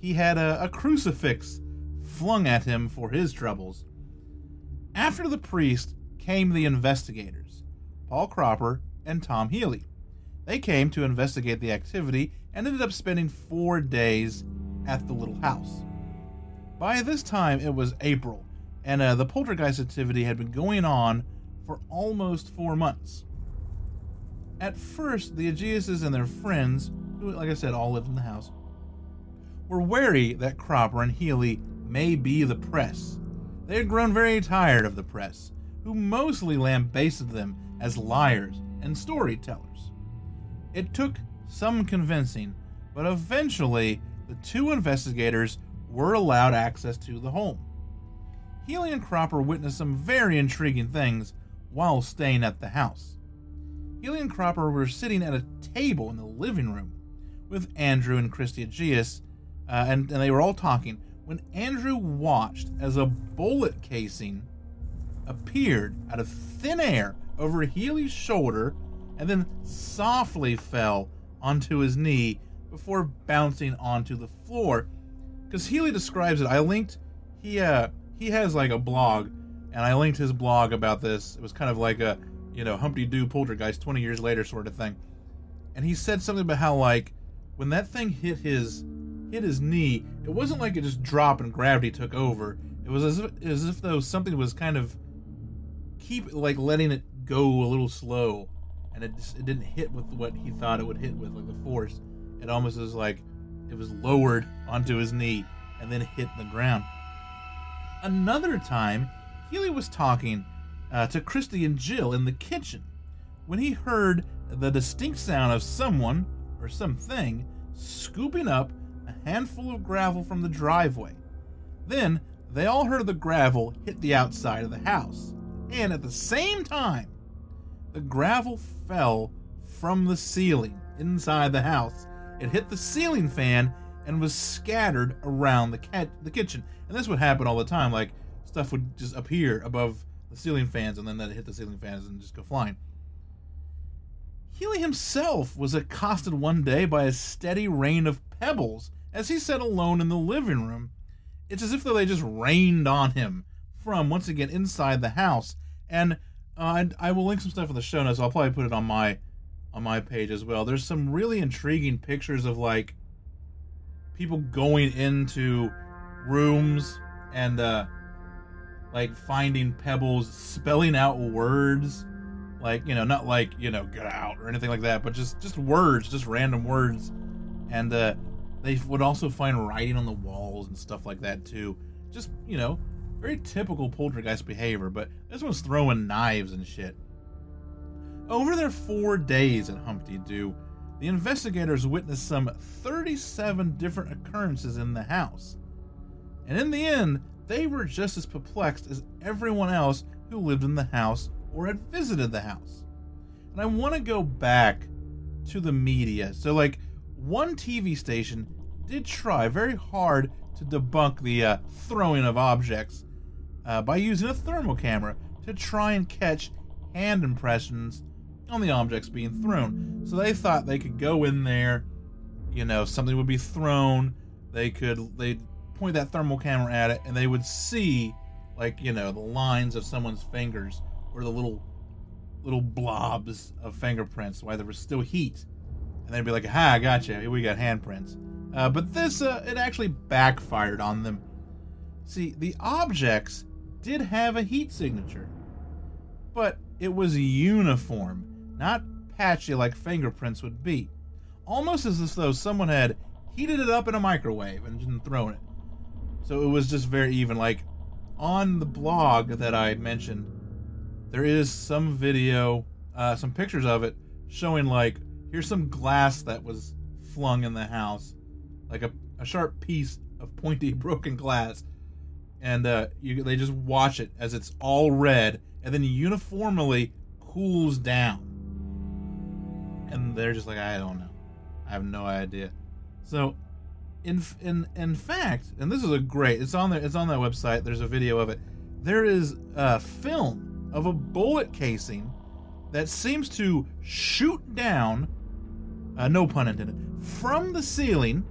He had a crucifix flung at him for his troubles. After the priest came the investigators, Paul Cropper and Tom Healy. They came to investigate the activity and ended up spending 4 days at the little house. By this time, it was April, and the poltergeist activity had been going on for almost 4 months. At first, the Aegiuses and their friends, who, like I said, all lived in the house, were wary that Cropper and Healy may be the press. They had grown very tired of the press, who mostly lambasted them as liars and storytellers. It took some convincing, but eventually the 2 investigators were allowed access to the home. Healy and Cropper witnessed some very intriguing things while staying at the house. Healy and Cropper were sitting at a table in the living room, with Andrew and Christy Aegius, and they were all talking when Andrew watched as a bullet casing appeared out of thin air over Healy's shoulder and then softly fell onto his knee before bouncing onto the floor. Because Healy describes it. I linked, he has like a blog, and I linked his blog about this. It was kind of like a, you know, Humpty Doo poltergeist 20 years later sort of thing. And he said something about how, like, when that thing hit his knee, it wasn't like it just dropped and gravity took over. It was as if though something was kind of letting it go a little slow, and it didn't hit with what he thought it would hit with, like the force. It almost was like it was lowered onto his knee and then hit the ground. Another time, Healy was talking to Christy and Jill in the kitchen when he heard the distinct sound of someone or something scooping up a handful of gravel from the driveway. Then they all heard the gravel hit the outside of the house, and at the same time, the gravel fell from the ceiling inside the house. It hit the ceiling fan and was scattered around the kitchen. And this would happen all the time. Like, stuff would just appear above the ceiling fans, and then that hit the ceiling fans and just go flying. Healy himself was accosted one day by a steady rain of pebbles as he sat alone in the living room. It's as if though they just rained on him from, once again, inside the house. And I will link some stuff in the show notes. I'll probably put it on my page as well. There's some really intriguing pictures of, like, people going into rooms and like finding pebbles, spelling out words, like, you know, not like, you know, get out or anything like that, but just words, just random words. And they would also find writing on the walls and stuff like that too. Just, you know, very typical poltergeist behavior, but this one's throwing knives and shit. Over their 4 days at Humpty Doo, the investigators witnessed some 37 different occurrences in the house. And in the end, they were just as perplexed as everyone else who lived in the house or had visited the house. And I want to go back to the media. So, like, one TV station did try very hard to debunk the throwing of objects by using a thermal camera to try and catch hand impressions on the objects being thrown. So they thought they could go in there, you know, something would be thrown, they'd point that thermal camera at it, and they would see, like, you know, the lines of someone's fingers or the little blobs of fingerprints while there was still heat, and they'd be like, ha, gotcha, we got handprints. But this it actually backfired on them. See, the objects did have a heat signature, but it was uniform, not patchy like fingerprints would be. Almost as though someone had heated it up in a microwave and didn't throw it. So it was just very even. Like, on the blog that I mentioned, there is some video, some pictures of it, showing, like, here's some glass that was flung in the house. Like a sharp piece of pointy broken glass. And they just watch it as it's all red and then uniformly cools down. And they're just like, I don't know. I have no idea. So, in fact, and this is it's on that website, there's a video of it. There is a film of a bullet casing that seems to shoot down, no pun intended, from the ceiling,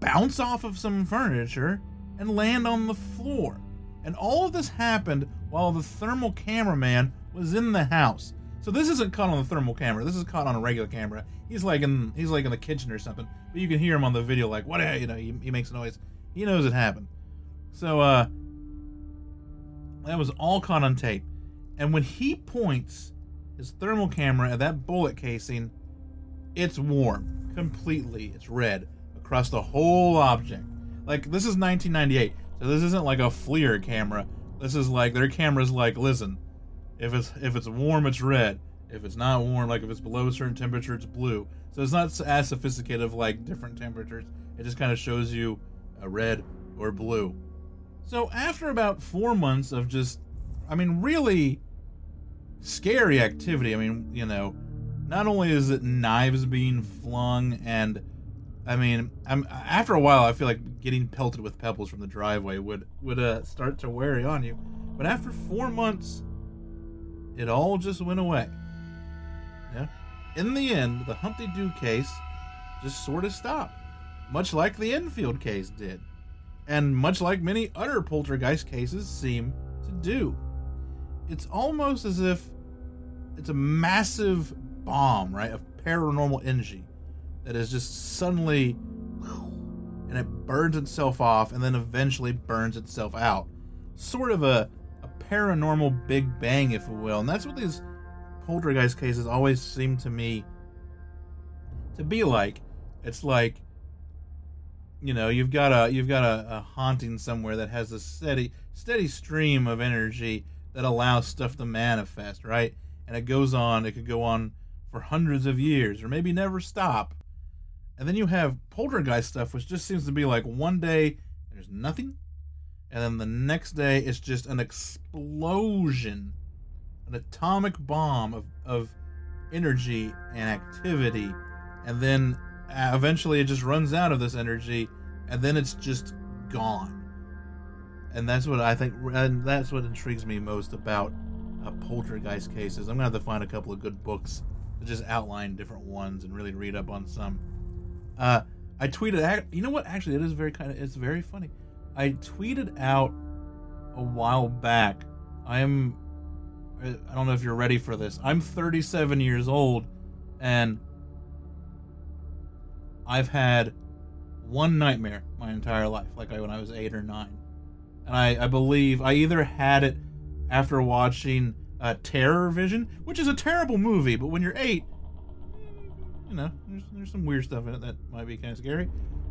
bounce off of some furniture, and land on the floor. And all of this happened while the thermal cameraman was in the house. So this isn't caught on the thermal camera. This is caught on a regular camera. He's like in the kitchen or something. But you can hear him on the video, like, what? You know, he makes a noise. He knows it happened. So that was all caught on tape. And when he points his thermal camera at that bullet casing, it's warm completely. It's red across the whole object. Like, this is 1998, so this isn't like a FLIR camera. This is like, their camera's like, listen, if it's warm, it's red. If it's not warm, like if it's below a certain temperature, it's blue. So it's not as sophisticated of like different temperatures. It just kind of shows you a red or blue. So after about 4 months of just, really scary activity, you know, Not only is it knives being flung, and I mean, after a while, I feel like getting pelted with pebbles from the driveway would start to weary on you. But after 4 months, it all just went away. Yeah. In the end, the Humpty Doo case just sort of stopped, much like the Enfield case did, and much like many other poltergeist cases seem to do. It's almost as if it's a massive bomb, right, of paranormal energy that is just suddenly, and it burns itself off and then eventually burns itself out. Sort of a paranormal big bang, if you will. And that's what these poltergeist cases always seem to me to be like. It's like, you know, you've got a haunting somewhere that has a steady stream of energy that allows stuff to manifest, right? And it goes on. It could go on for hundreds of years, or maybe never stop. And then you have poltergeist stuff, which just seems to be like one day there's nothing, and then the next day it's just an explosion, an atomic bomb of energy and activity. And then eventually it just runs out of this energy, and then it's just gone. And that's what I think, and that's what intrigues me most about poltergeist cases. I'm going to have to find a couple of good books to just outline different ones and really read up on some. I tweeted, you know what? Actually, it is it's very funny. I tweeted out a while back, I don't know if you're ready for this. I'm 37 years old, and I've had one nightmare my entire life, when I was 8 or 9. And I believe I either had it after watching Terror Vision, which is a terrible movie, but when you're 8, you know, there's some weird stuff in it that might be kind of scary.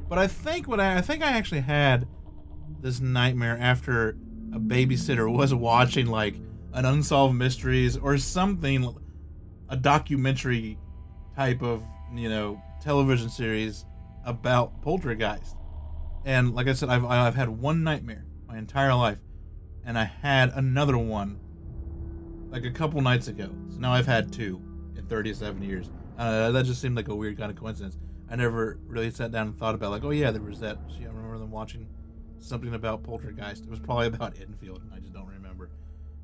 But I think I actually had this nightmare after a babysitter was watching an Unsolved Mysteries or something, a documentary type of, television series about poltergeist. And like I said, I've had one nightmare my entire life, and I had another one a couple nights ago. So now I've had 2 in 37 years. That just seemed like a weird kind of coincidence. I never really sat down and thought about oh yeah, there was that. See, I remember them watching something about poltergeist. It was probably about Enfield, and I just don't remember.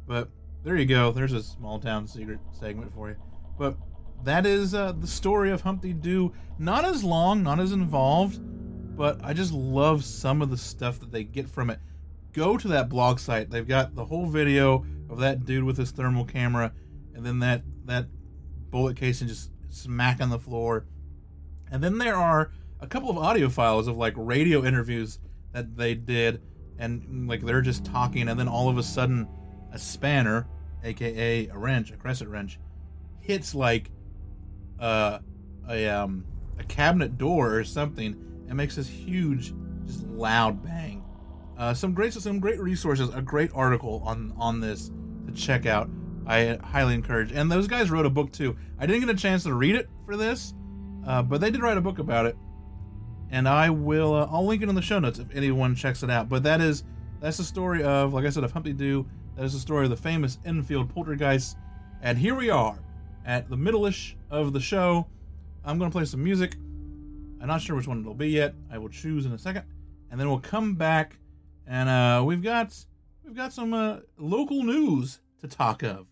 But there you go. There's a Small Town Secret segment for you. But that is the story of Humpty Doo. Not as long, not as involved, but I just love some of the stuff that they get from it. Go to that blog site. They've got the whole video of that dude with his thermal camera, and then that bullet casing just smack on the floor. And then there are a couple of audio files of radio interviews that they did, and they're just talking, and then all of a sudden a spanner, aka a wrench, a crescent wrench, hits a cabinet door or something and makes this huge, just loud bang. Some great resources, a great article on this to check out. I highly encourage. And those guys wrote a book too. I didn't get a chance to read it for this, but they did write a book about it. And I will, I'll link it in the show notes if anyone checks it out. But that's the story of, like I said, of Humpty Doo. That is the story of the famous Enfield poltergeist. And here we are at the middle-ish of the show. I'm going to play some music. I'm not sure which one it'll be yet. I will choose in a second. And then we'll come back. And we've got some local news to talk of.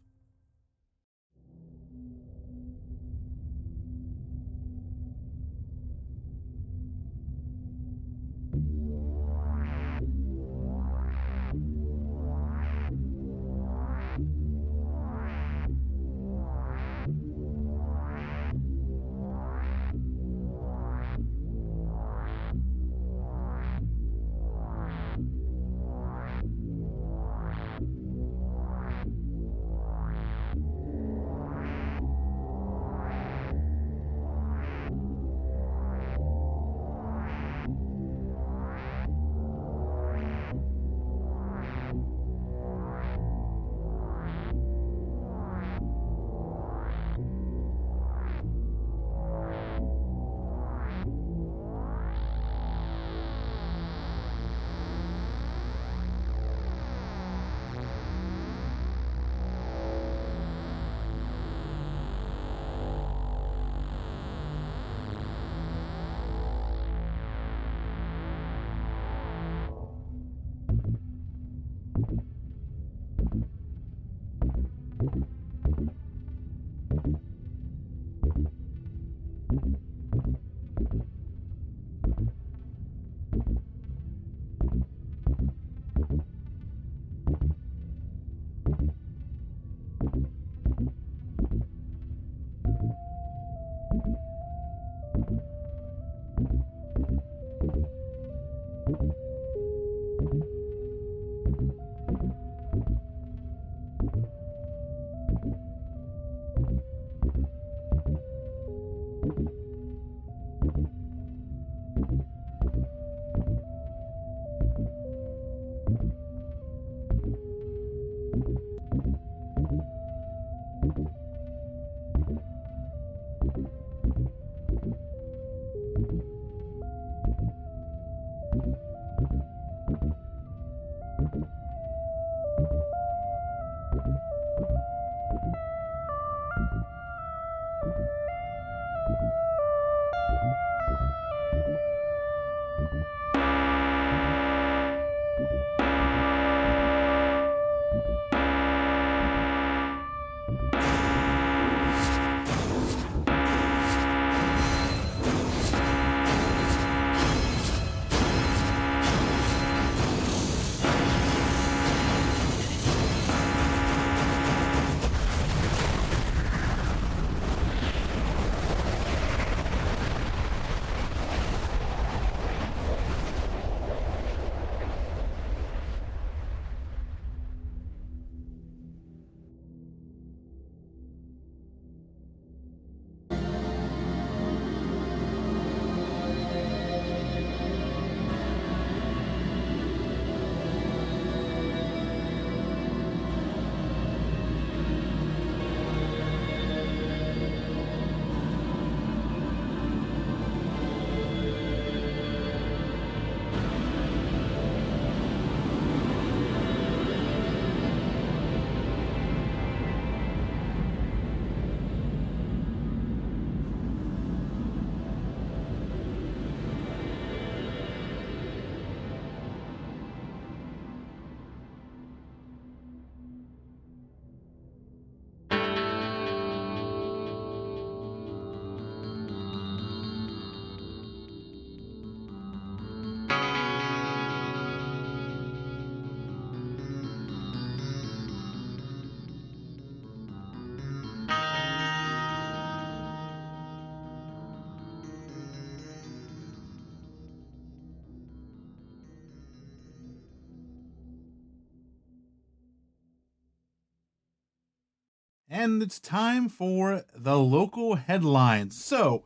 and it's time for the local headlines. So,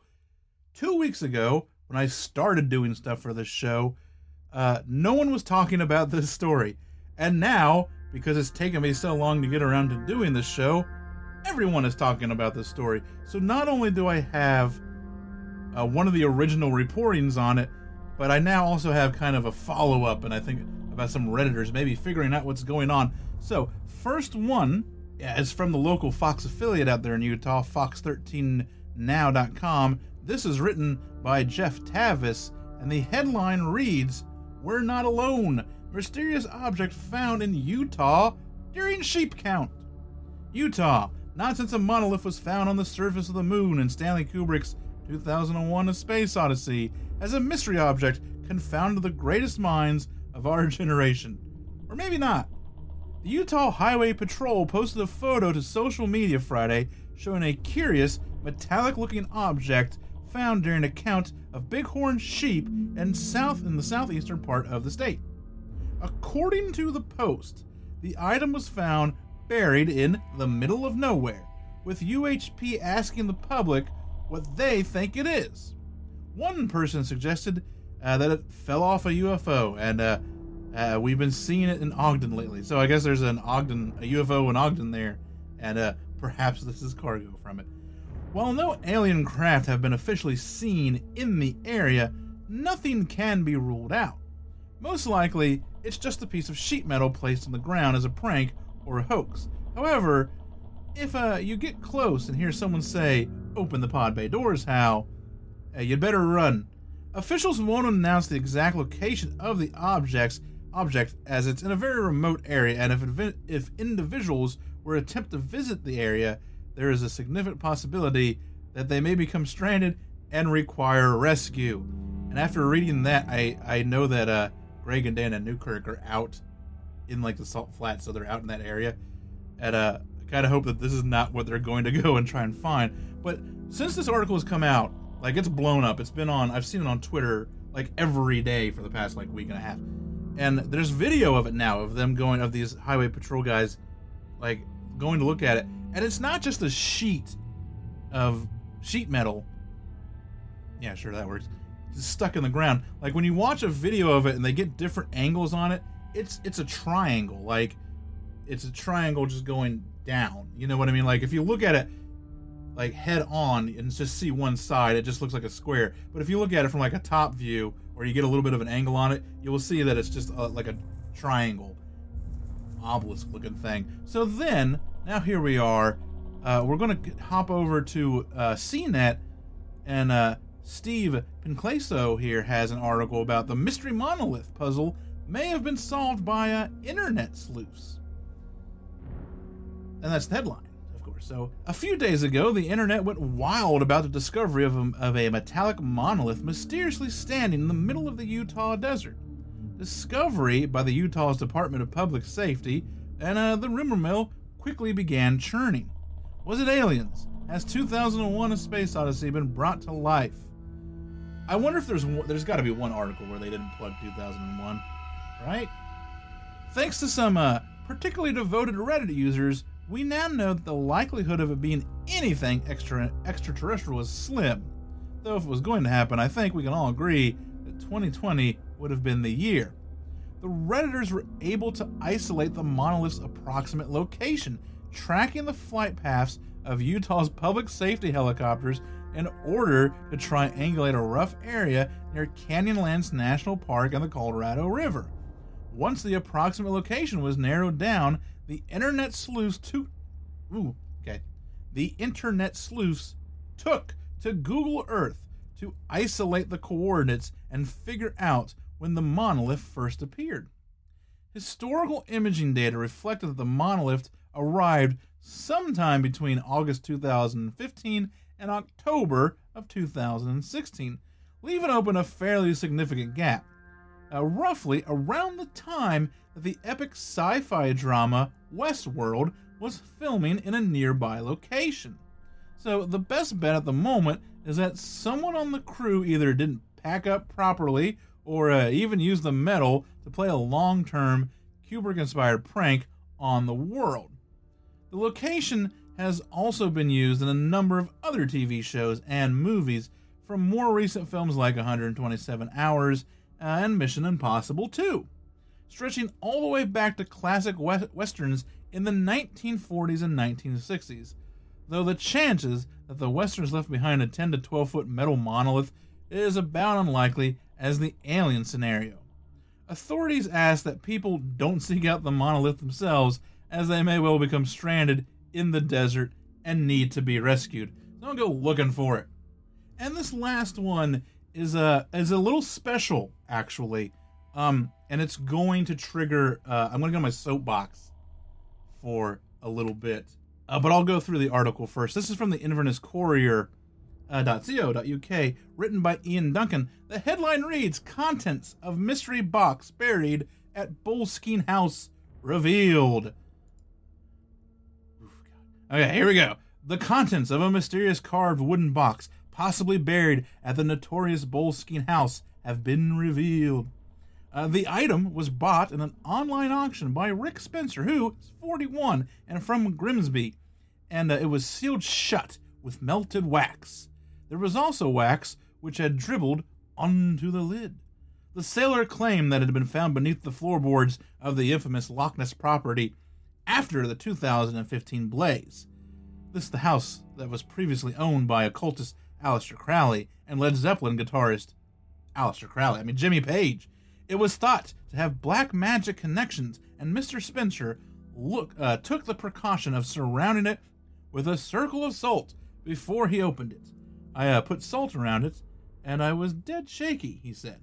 2 weeks ago, when I started doing stuff for this show, no one was talking about this story. And now, because it's taken me so long to get around to doing this show, everyone is talking about this story. So not only do I have one of the original reportings on it, but I now also have kind of a follow-up, and I think about some Redditors maybe figuring out what's going on. So, first one is from the local Fox affiliate out there in Utah, fox13now.com. This is written by Jeff Tavis, and the headline reads, "We're not alone. Mysterious object found in Utah during sheep count." Utah, not since a monolith was found on the surface of the moon in Stanley Kubrick's 2001 A Space Odyssey, as a mystery object confounded the greatest minds of our generation. Or maybe not. The Utah Highway Patrol posted a photo to social media Friday showing a curious, metallic-looking object found during a count of bighorn sheep in the southeastern part of the state. According to the post, the item was found buried in the middle of nowhere, with UHP asking the public what they think it is. One person suggested that it fell off a UFO, and we've been seeing it in Ogden lately. So I guess there's a UFO in Ogden there, and perhaps this is cargo from it. While no alien craft have been officially seen in the area, nothing can be ruled out. Most likely, it's just a piece of sheet metal placed on the ground as a prank or a hoax. However, if you get close and hear someone say, "Open the pod bay doors, Hal," you'd better run. Officials won't announce the exact location of the object, as it's in a very remote area, and if individuals were to attempt to visit the area, there is a significant possibility that they may become stranded and require rescue. And after reading that, I know that Greg and Dan and Newkirk are out in like the Salt Flats, so they're out in that area. And I kind of hope that this is not what they're going to go and try and find. But since this article has come out, like, it's blown up. It's been on, I've seen it on Twitter like every day for the past like week and a half. And there's video of it now of these highway patrol guys like going to look at it. And it's not just a sheet of sheet metal. Yeah, sure, that works. It's stuck in the ground. Like, when you watch a video of it and they get different angles on it, it's a triangle. Like, it's a triangle just going down. You know what I mean? Like, if you look at it like head on and just see one side, it just looks like a square. But if you look at it from like a top view, or you get a little bit of an angle on it, you will see that it's just like a triangle, obelisk looking thing. So then, now here we are. We're going to hop over to CNET, and Steve Pinclaso here has an article about the mystery monolith puzzle may have been solved by internet sleuths. And that's the headline, of course. So, a few days ago, the internet went wild about the discovery of a metallic monolith mysteriously standing in the middle of the Utah desert. Discovery by the Utah's Department of Public Safety, and the rumor mill quickly began churning. Was it aliens? Has 2001 A Space Odyssey been brought to life? I wonder if there's got to be one article where they didn't plug 2001, right? Thanks to some particularly devoted Reddit users, we now know that the likelihood of it being anything extraterrestrial is slim. Though if it was going to happen, I think we can all agree that 2020 would have been the year. The Redditors were able to isolate the monolith's approximate location, tracking the flight paths of Utah's public safety helicopters in order to triangulate a rough area near Canyonlands National Park and the Colorado River. Once the approximate location was narrowed down, the internet sleuths took to Google Earth to isolate the coordinates and figure out when the monolith first appeared. Historical imaging data reflected that the monolith arrived sometime between August 2015 and October of 2016, leaving open a fairly significant gap, roughly around the time that the epic sci-fi drama Westworld was filming in a nearby location. So the best bet at the moment is that someone on the crew either didn't pack up properly or even used the metal to play a long-term Kubrick-inspired prank on the world. The location has also been used in a number of other TV shows and movies, from more recent films like 127 Hours and Mission Impossible 2, stretching all the way back to classic westerns in the 1940s and 1960s, though the chances that the westerns left behind a 10 to 12 foot metal monolith is about unlikely as the alien scenario. Authorities ask that people don't seek out the monolith themselves, as they may well become stranded in the desert and need to be rescued. Don't go looking for it. And this last one is a little special, actually, and it's going to trigger. I'm going to go to my soapbox for a little bit, but I'll go through the article first. This is from the Inverness Courier. .co.uk, written by Ian Duncan. The headline reads, "Contents of Mystery Box Buried at Boleskine House Revealed." Oof, God. Okay, here we go. The contents of a mysterious carved wooden box, possibly buried at the notorious Boleskine House, have been revealed. The item was bought in an online auction by Rick Spencer, who is 41 and from Grimsby, and it was sealed shut with melted wax. There was also wax which had dribbled onto the lid. The sailor claimed that it had been found beneath the floorboards of the infamous Loch Ness property after the 2015 blaze. This is the house that was previously owned by occultist Aleister Crowley and Led Zeppelin guitarist Aleister Crowley. Jimmy Page. It was thought to have black magic connections, and Mr. Spencer took the precaution of surrounding it with a circle of salt before he opened it. I put salt around it, and I was dead shaky, he said.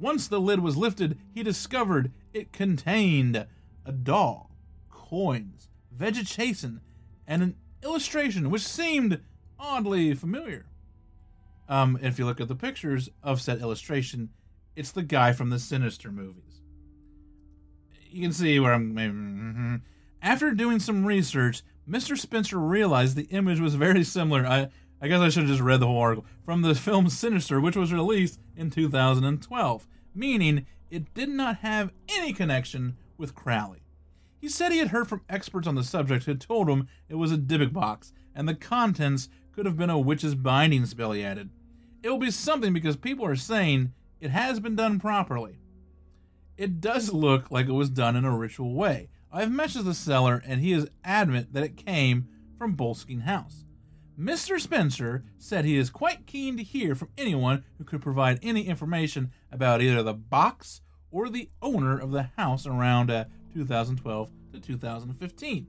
Once the lid was lifted, he discovered it contained a doll, coins, vegetation, and an illustration which seemed oddly familiar. If you look at the pictures of said illustration, it's the guy from the Sinister movies. You can see where I'm... After doing some research, Mr. Spencer realized the image was very similar. I guess I should have just read the whole article. From the film Sinister, which was released in 2012, meaning it did not have any connection with Crowley. He said he had heard from experts on the subject who told him it was a Dybbuk box, and the contents could have been a witch's binding spell, he added. It will be something because people are saying it has been done properly. It does look like it was done in a ritual way. I've messaged the seller, and he is adamant that it came from Boleskine House. Mr. Spencer said he is quite keen to hear from anyone who could provide any information about either the box or the owner of the house around 2012 to 2015.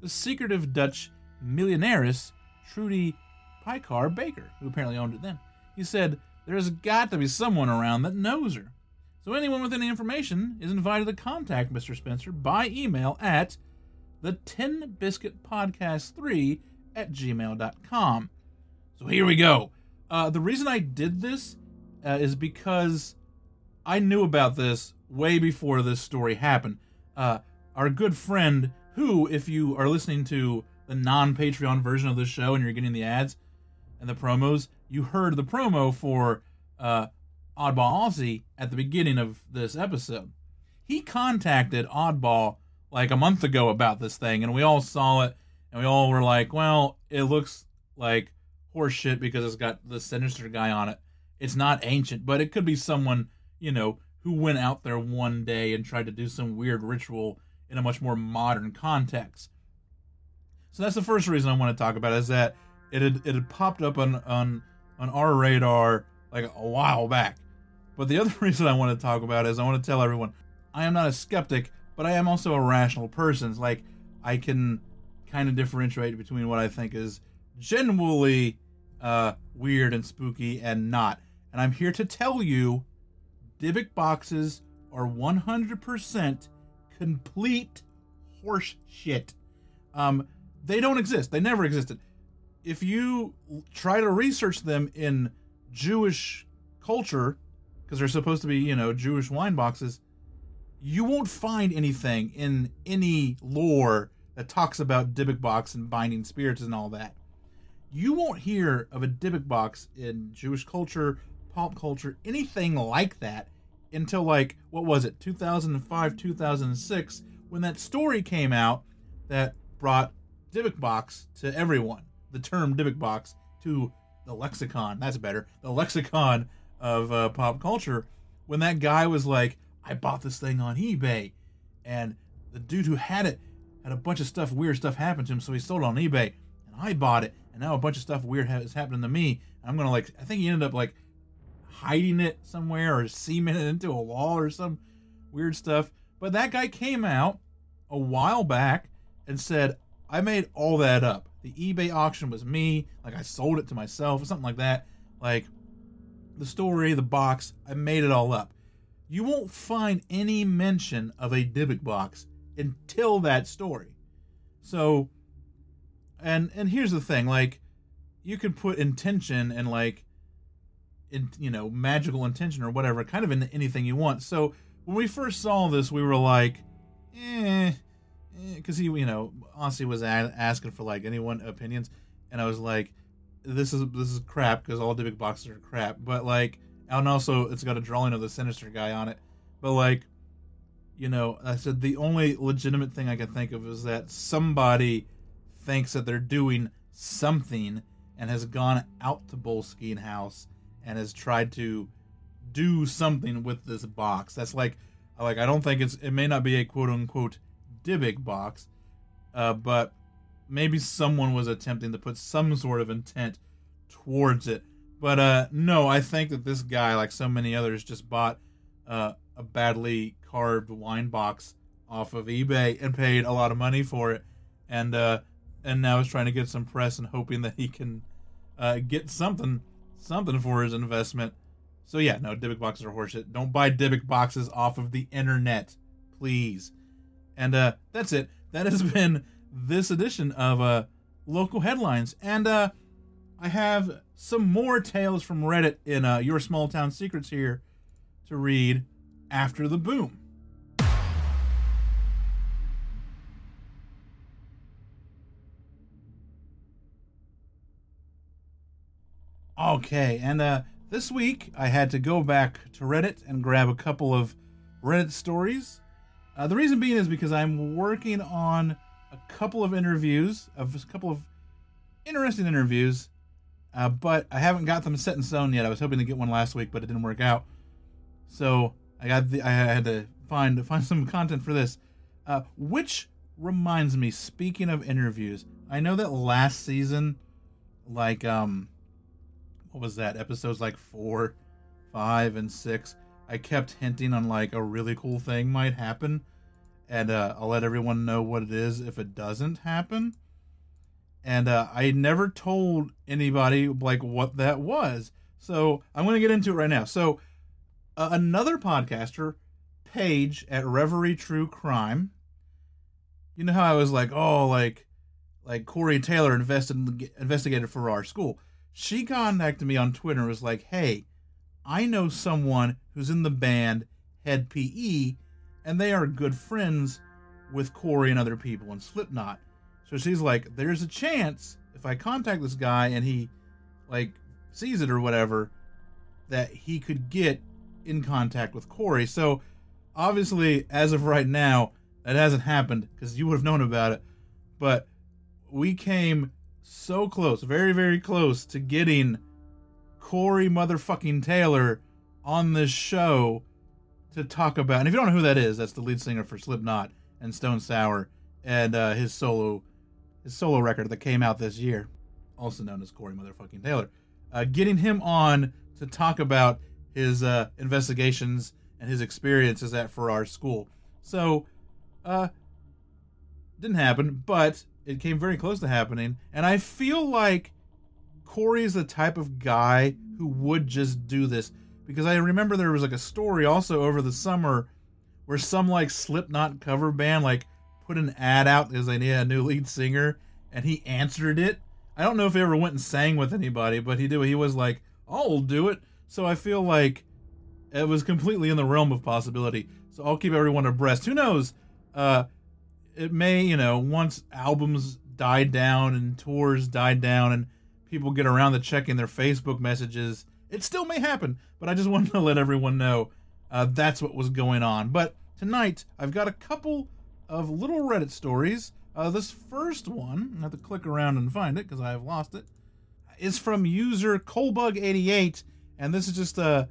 The secretive Dutch millionairess Trudy Pykar Baker, who apparently owned it then. He said, "There's got to be someone around that knows her." So anyone with any information is invited to contact Mr. Spencer by email at the 10biscuitpodcast3@gmail.com. So here we go. The reason I did this is because I knew about this way before this story happened. Our good friend, who, if you are listening to the non-Patreon version of this show and you're getting the ads and the promos, you heard the promo for... Oddball Aussie at the beginning of this episode. He contacted Oddball like a month ago about this thing, and we all saw it, and we all were like, well, it looks like horse shit because it's got the Sinister guy on it. It's not ancient, but it could be someone, who went out there one day and tried to do some weird ritual in a much more modern context. So that's the first reason I want to talk about it, is that it had popped up on our radar like a while back. But the other reason I want to talk about is I want to tell everyone I am not a skeptic, but I am also a rational person. It's like I can kind of differentiate between what I think is genuinely weird and spooky and not. And I'm here to tell you Dybbuk boxes are 100% complete horse shit. They don't exist. They never existed. If you try to research them in Jewish culture, because they're supposed to be, Jewish wine boxes, you won't find anything in any lore that talks about Dybbuk box and binding spirits and all that. You won't hear of a Dybbuk box in Jewish culture, pop culture, anything like that until 2005, 2006, when that story came out that brought Dybbuk box to everyone. The term Dybbuk box to the lexicon. That's better. The lexicon of pop culture. When that guy was like, I bought this thing on eBay. And the dude who had it had a bunch of stuff, weird stuff happened to him. So he sold it on eBay. And I bought it. And now a bunch of stuff weird is happening to me. And I'm going to I think he ended up hiding it somewhere or cementing it into a wall or some weird stuff. But that guy came out a while back and said, I made all that up. The eBay auction was me. I sold it to myself or something like that. The story, the box, I made it all up. You won't find any mention of a Dybbuk box until that story. So, and here's the thing, you can put intention and magical intention or whatever, kind of in anything you want. So when we first saw this, we were because he, honestly was asking for anyone opinions, and I was this is crap because all Dybbuk boxes are crap. But and also it's got a drawing of the Sinister guy on it. But I said the only legitimate thing I can think of is that somebody thinks that they're doing something and has gone out to Boleskine House and has tried to do something with this box. That's I don't think it may not be a quote unquote Dybbuk box, but maybe someone was attempting to put some sort of intent towards it. But no, I think that this guy, like so many others, just bought a badly carved wine box off of eBay and paid a lot of money for it. And now is trying to get some press and hoping that he can get something for his investment. So yeah, no, Dybbuk boxes are horseshit. Don't buy Dybbuk boxes off of the internet, please. And that's it. That has been this edition of Local Headlines. And I have some more tales from Reddit in Your Small Town Secrets here to read after the boom. Okay, and this week I had to go back to Reddit and grab a couple of Reddit stories. The reason being is because I'm working on a couple of interviews, interesting interviews, but I haven't got them set in stone yet. I was hoping to get one last week, but it didn't work out. So I had to find some content for this. Which reminds me, speaking of interviews, I know that last season, what was that? Episodes 4, 5, and 6. I kept hinting on a really cool thing might happen. And I'll let everyone know what it is if it doesn't happen. And I never told anybody what that was. So I'm going to get into it right now. So another podcaster, Paige at Reverie True Crime. You know how I was Corey Taylor investigated for our school. She contacted me on Twitter and was like, hey, I know someone who's in the band Head PE, and they are good friends with Corey and other people in Slipknot. So she's like, there's a chance if I contact this guy and he sees it or whatever, that he could get in contact with Corey. So obviously, as of right now, that hasn't happened because you would have known about it. But we came so close, very, very close to getting Corey motherfucking Taylor on this show to talk about. And if you don't know who that is, that's the lead singer for Slipknot and Stone Sour and his solo record that came out this year, also known as Corey motherfucking Taylor. Getting him on to talk about his investigations and his experiences at Farrar School. So, didn't happen, but it came very close to happening. And I feel Corey is the type of guy who would just do this, because I remember there was a story also over the summer where some Slipknot cover band put an ad out because they needed a new lead singer, and he answered it. I don't know if he ever went and sang with anybody, but he did. He was I'll do it. So I feel it was completely in the realm of possibility. So I'll keep everyone abreast. Who knows? It may, once albums die down and tours die down and people get around to checking their Facebook messages, it still may happen, but I just wanted to let everyone know that's what was going on. But tonight, I've got a couple of little Reddit stories This first one, I have to click around and find it because I have lost it, is from user Colebug88, and this is just a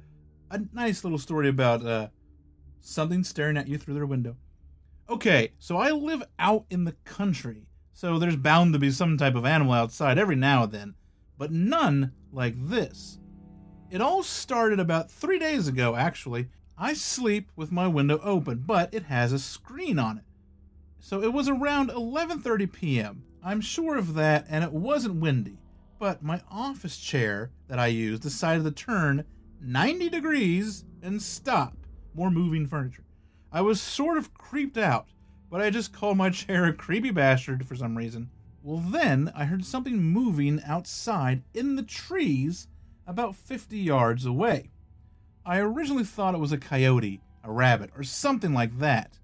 nice little story about something staring at you through their window. Okay, so I live out in the country, so there's bound to be some type of animal outside every now and then, but none like this. It all started about 3 days ago, actually. I sleep with my window open, but it has a screen on it. So it was around 11:30 p.m. I'm sure of that, and it wasn't windy. But my office chair that I use decided to turn 90 degrees and stop. More moving furniture. I was sort of creeped out, but I just called my chair a creepy bastard for some reason. Well, then I heard something moving outside in the trees about 50 yards away. I originally thought it was a coyote, a rabbit, or something like that.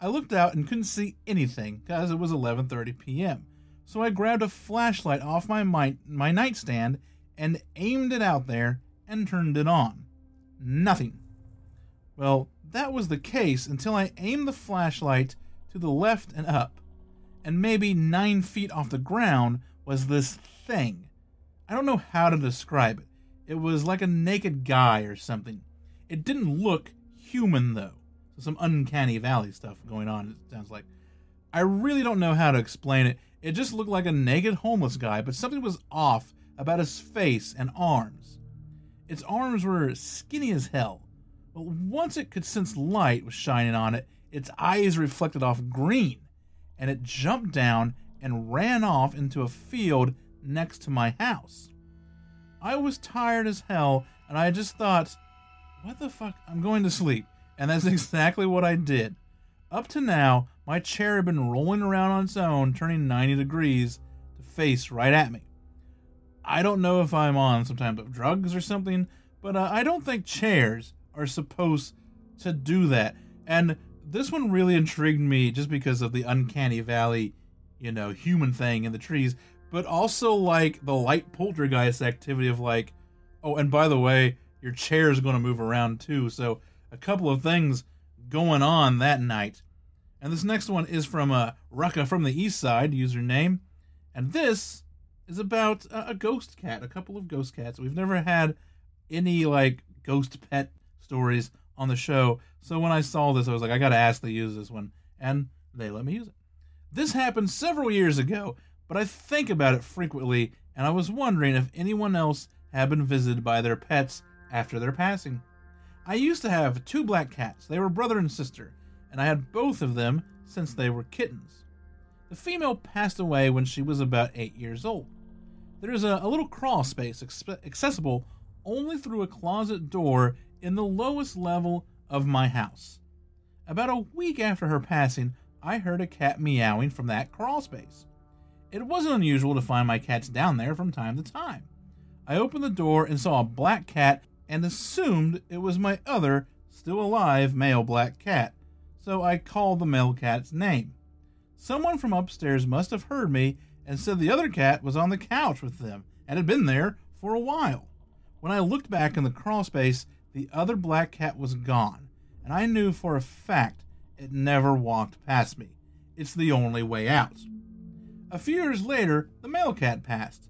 I looked out and couldn't see anything because it was 11:30 p.m. So I grabbed a flashlight off my nightstand and aimed it out there and turned it on. Nothing. Well, that was the case until I aimed the flashlight to the left and up, and maybe 9 feet off the ground was this thing. I don't know how to describe it. It was like a naked guy or something. It didn't look human, though. So some uncanny valley stuff going on, it sounds like. I really don't know how to explain it. It just looked like a naked homeless guy, but something was off about his face and arms. Its arms were skinny as hell. But once it could sense light was shining on it, its eyes reflected off green, and it jumped down and ran off into a field next to my house. I was tired as hell, and I just thought, what the fuck, I'm going to sleep. And that's exactly what I did. Up to now, my chair had been rolling around on its own, turning 90 degrees to face right at me. I don't know if I'm on some type of drugs or something, but I don't think chairs are supposed to do that. And this one really intrigued me just because of the uncanny valley, human thing in the trees, but also like the light poltergeist activity of like, oh, and by the way, your chair is going to move around too. So a couple of things going on that night. And this next one is from Rucka from the East Side, username. And this is about a ghost cat, a couple of ghost cats. We've never had any like ghost pet stories on the show, so when I saw this I was like, I gotta ask to use this one, and they let me use it. This happened several years ago, but I think about it frequently, and I was wondering if anyone else had been visited by their pets after their passing. I used to have 2 black cats. They were brother and sister, and I had both of them since they were kittens. The female passed away when she was about 8 years old. There is a little crawl space accessible only through a closet door in the lowest level of my house. About a week after her passing, I heard a cat meowing from that crawl space. It wasn't unusual to find my cats down there from time to time. I opened the door and saw a black cat and assumed it was my other, still alive, male black cat, so I called the male cat's name. Someone from upstairs must have heard me and said the other cat was on the couch with them and had been there for a while. When I looked back in the crawl space, the other black cat was gone, and I knew for a fact it never walked past me. It's the only way out. A few years later, the male cat passed.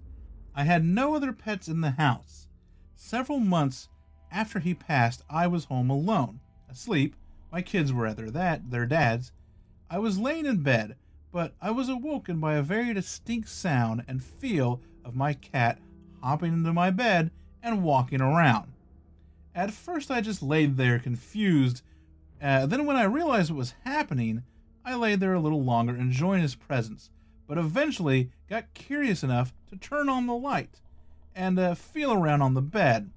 I had no other pets in the house. Several months after he passed, I was home alone, asleep. My kids were at their dad's. I was laying in bed, but I was awoken by a very distinct sound and feel of my cat hopping into my bed and walking around. At first, I just laid there confused. Then when I realized what was happening, I lay there a little longer enjoying his presence, but eventually got curious enough to turn on the light and feel around on the bed.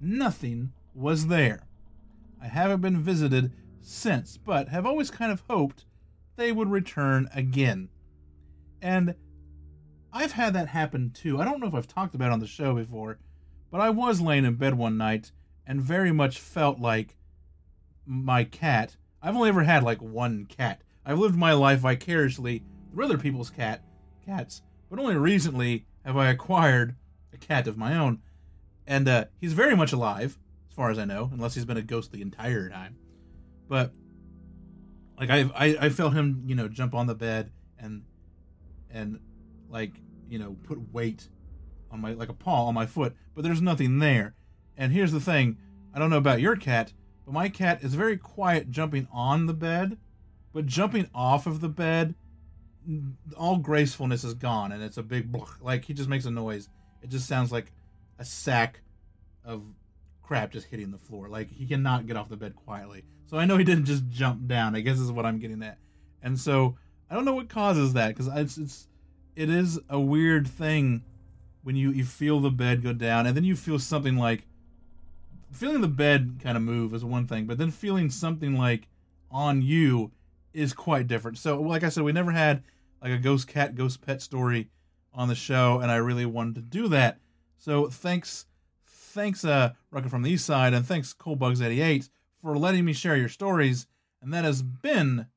Nothing was there. I haven't been visited since, but have always kind of hoped they would return again. And I've had that happen too. I don't know if I've talked about it on the show before, but I was laying in bed one night and very much felt like my cat. I've only ever had like one cat. I've lived my life vicariously through other people's cats, but only recently have I acquired a cat of my own. And he's very much alive, as far as I know, unless he's been a ghost the entire time. But like I felt him, jump on the bed and like, you know, put weight on my, like a paw on my foot, but there's nothing there. And here's the thing, I don't know about your cat, but my cat is very quiet jumping on the bed, but jumping off of the bed, all gracefulness is gone, and it's a big, like, he just makes a noise. It just sounds like a sack of crap just hitting the floor. Like, he cannot get off the bed quietly. So I know he didn't just jump down, I guess is what I'm getting at. And so I don't know what causes that, because it is a weird thing when you feel the bed go down, and then you feel something like, feeling the bed kind of move is one thing, but then feeling something like on you is quite different. So like I said, we never had like a ghost cat, ghost pet story on the show, and I really wanted to do that. So thanks Rucker from the East Side, and thanks ColdBugs88 for letting me share your stories. And that has been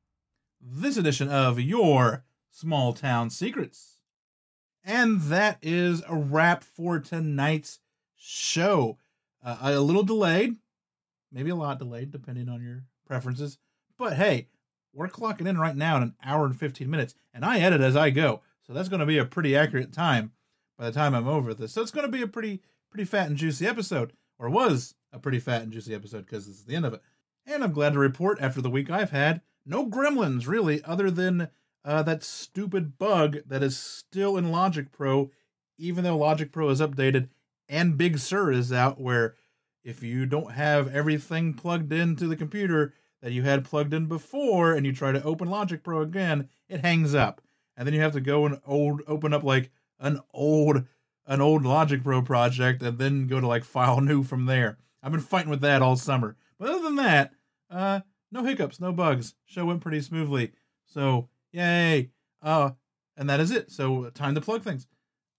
this edition of your Small Town Secrets. And that is a wrap for tonight's show. A little delayed, maybe a lot delayed, depending on your preferences. But hey, we're clocking in right now at an hour and 15 minutes, and I edit as I go. So that's going to be a pretty accurate time by the time I'm over this. So it's going to be a pretty fat and juicy episode, or was a pretty fat and juicy episode, because this is the end of it. And I'm glad to report, after the week I've had, no gremlins, really, other than that stupid bug that is still in Logic Pro, even though Logic Pro is updated and Big Sur is out, where if you don't have everything plugged into the computer that you had plugged in before, and you try to open Logic Pro again, it hangs up. And then you have to go and open up like an old Logic Pro project, and then go to like File New from there. I've been fighting with that all summer. But other than that, no hiccups, no bugs. Show went pretty smoothly. So, yay. And that is it. So, time to plug things.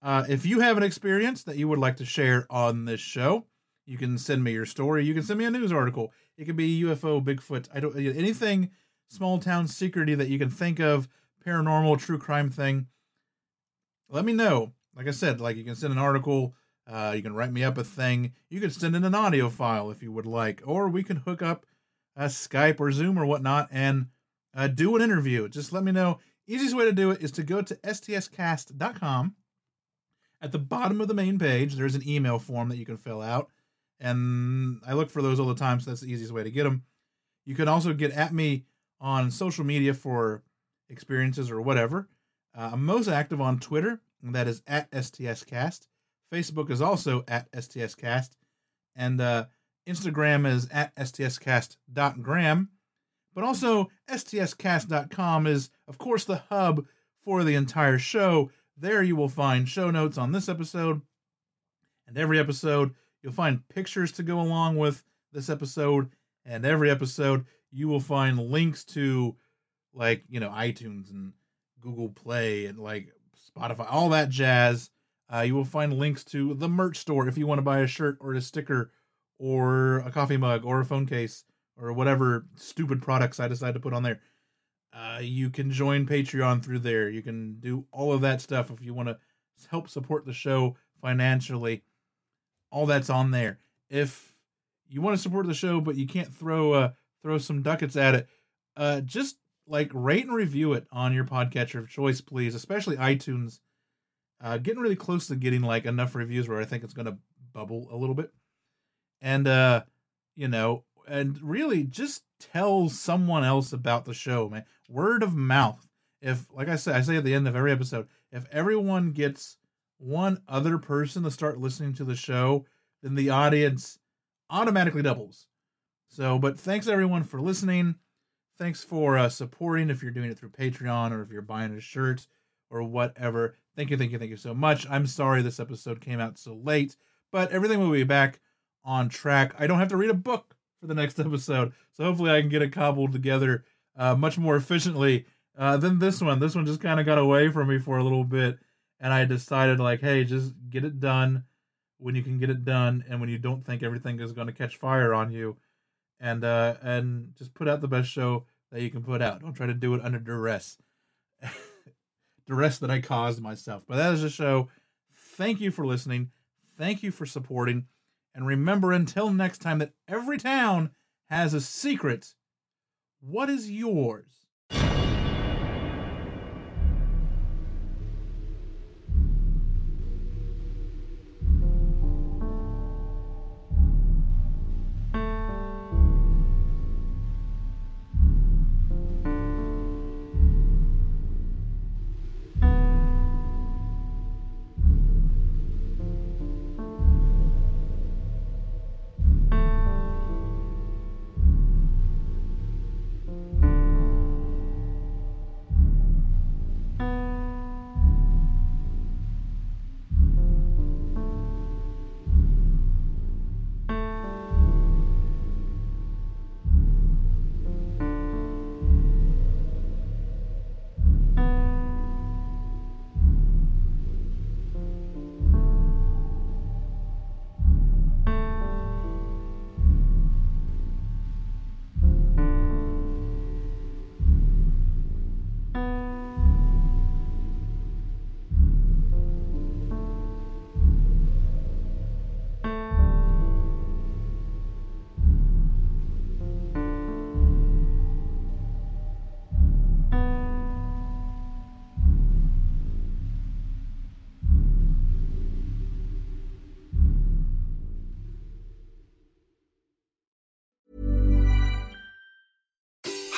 If you have an experience that you would like to share on this show, you can send me your story. You can send me a news article. It could be UFO, Bigfoot, anything small-town secret-y that you can think of, paranormal, true crime thing. Let me know. Like I said, like, you can send an article. You can write me up a thing. You can send in an audio file if you would like. Or we can hook up Skype or Zoom or whatnot and do an interview. Just let me know. Easiest way to do it is to go to stscast.com. At the bottom of the main page, there's an email form that you can fill out. And I look for those all the time, so that's the easiest way to get them. You can also get at me on social media for experiences or whatever. I'm most active on Twitter, and that is at STScast. Facebook is also at STScast. And Instagram is at STScast.gram. But also, STScast.com is, of course, the hub for the entire show. There you will find show notes on this episode and every episode. You'll find pictures to go along with this episode and every episode. You will find links to, like, you know, iTunes and Google Play and, like, Spotify, all that jazz. You will find links to the merch store if you want to buy a shirt or a sticker or a coffee mug or a phone case or whatever stupid products I decide to put on there. You can join Patreon through there. You can do all of that stuff if you want to help support the show financially. All that's on there. If you want to support the show but you can't throw some ducats at it, just like rate and review it on your podcatcher of choice, please. Especially iTunes. Getting really close to getting like enough reviews where I think it's going to bubble a little bit. And you know, and really just tell someone else about the show, man. Word of mouth. If, like I say at the end of every episode, if everyone gets one other person to start listening to the show, then the audience automatically doubles. So, but thanks everyone for listening. Thanks for supporting if you're doing it through Patreon or if you're buying a shirt or whatever. Thank you so much. I'm sorry this episode came out so late, but everything will be back on track. I don't have to read a book for the next episode, so hopefully I can get it cobbled together much more efficiently than this one. This one just kind of got away from me for a little bit, and I decided, like, hey, just get it done when you can get it done, and when you don't think everything is going to catch fire on you, and just put out the best show that you can put out. Don't try to do it under duress, duress that I caused myself. But that is the show. Thank you for listening. Thank you for supporting. And remember, until next time, that every town has a secret. What is yours?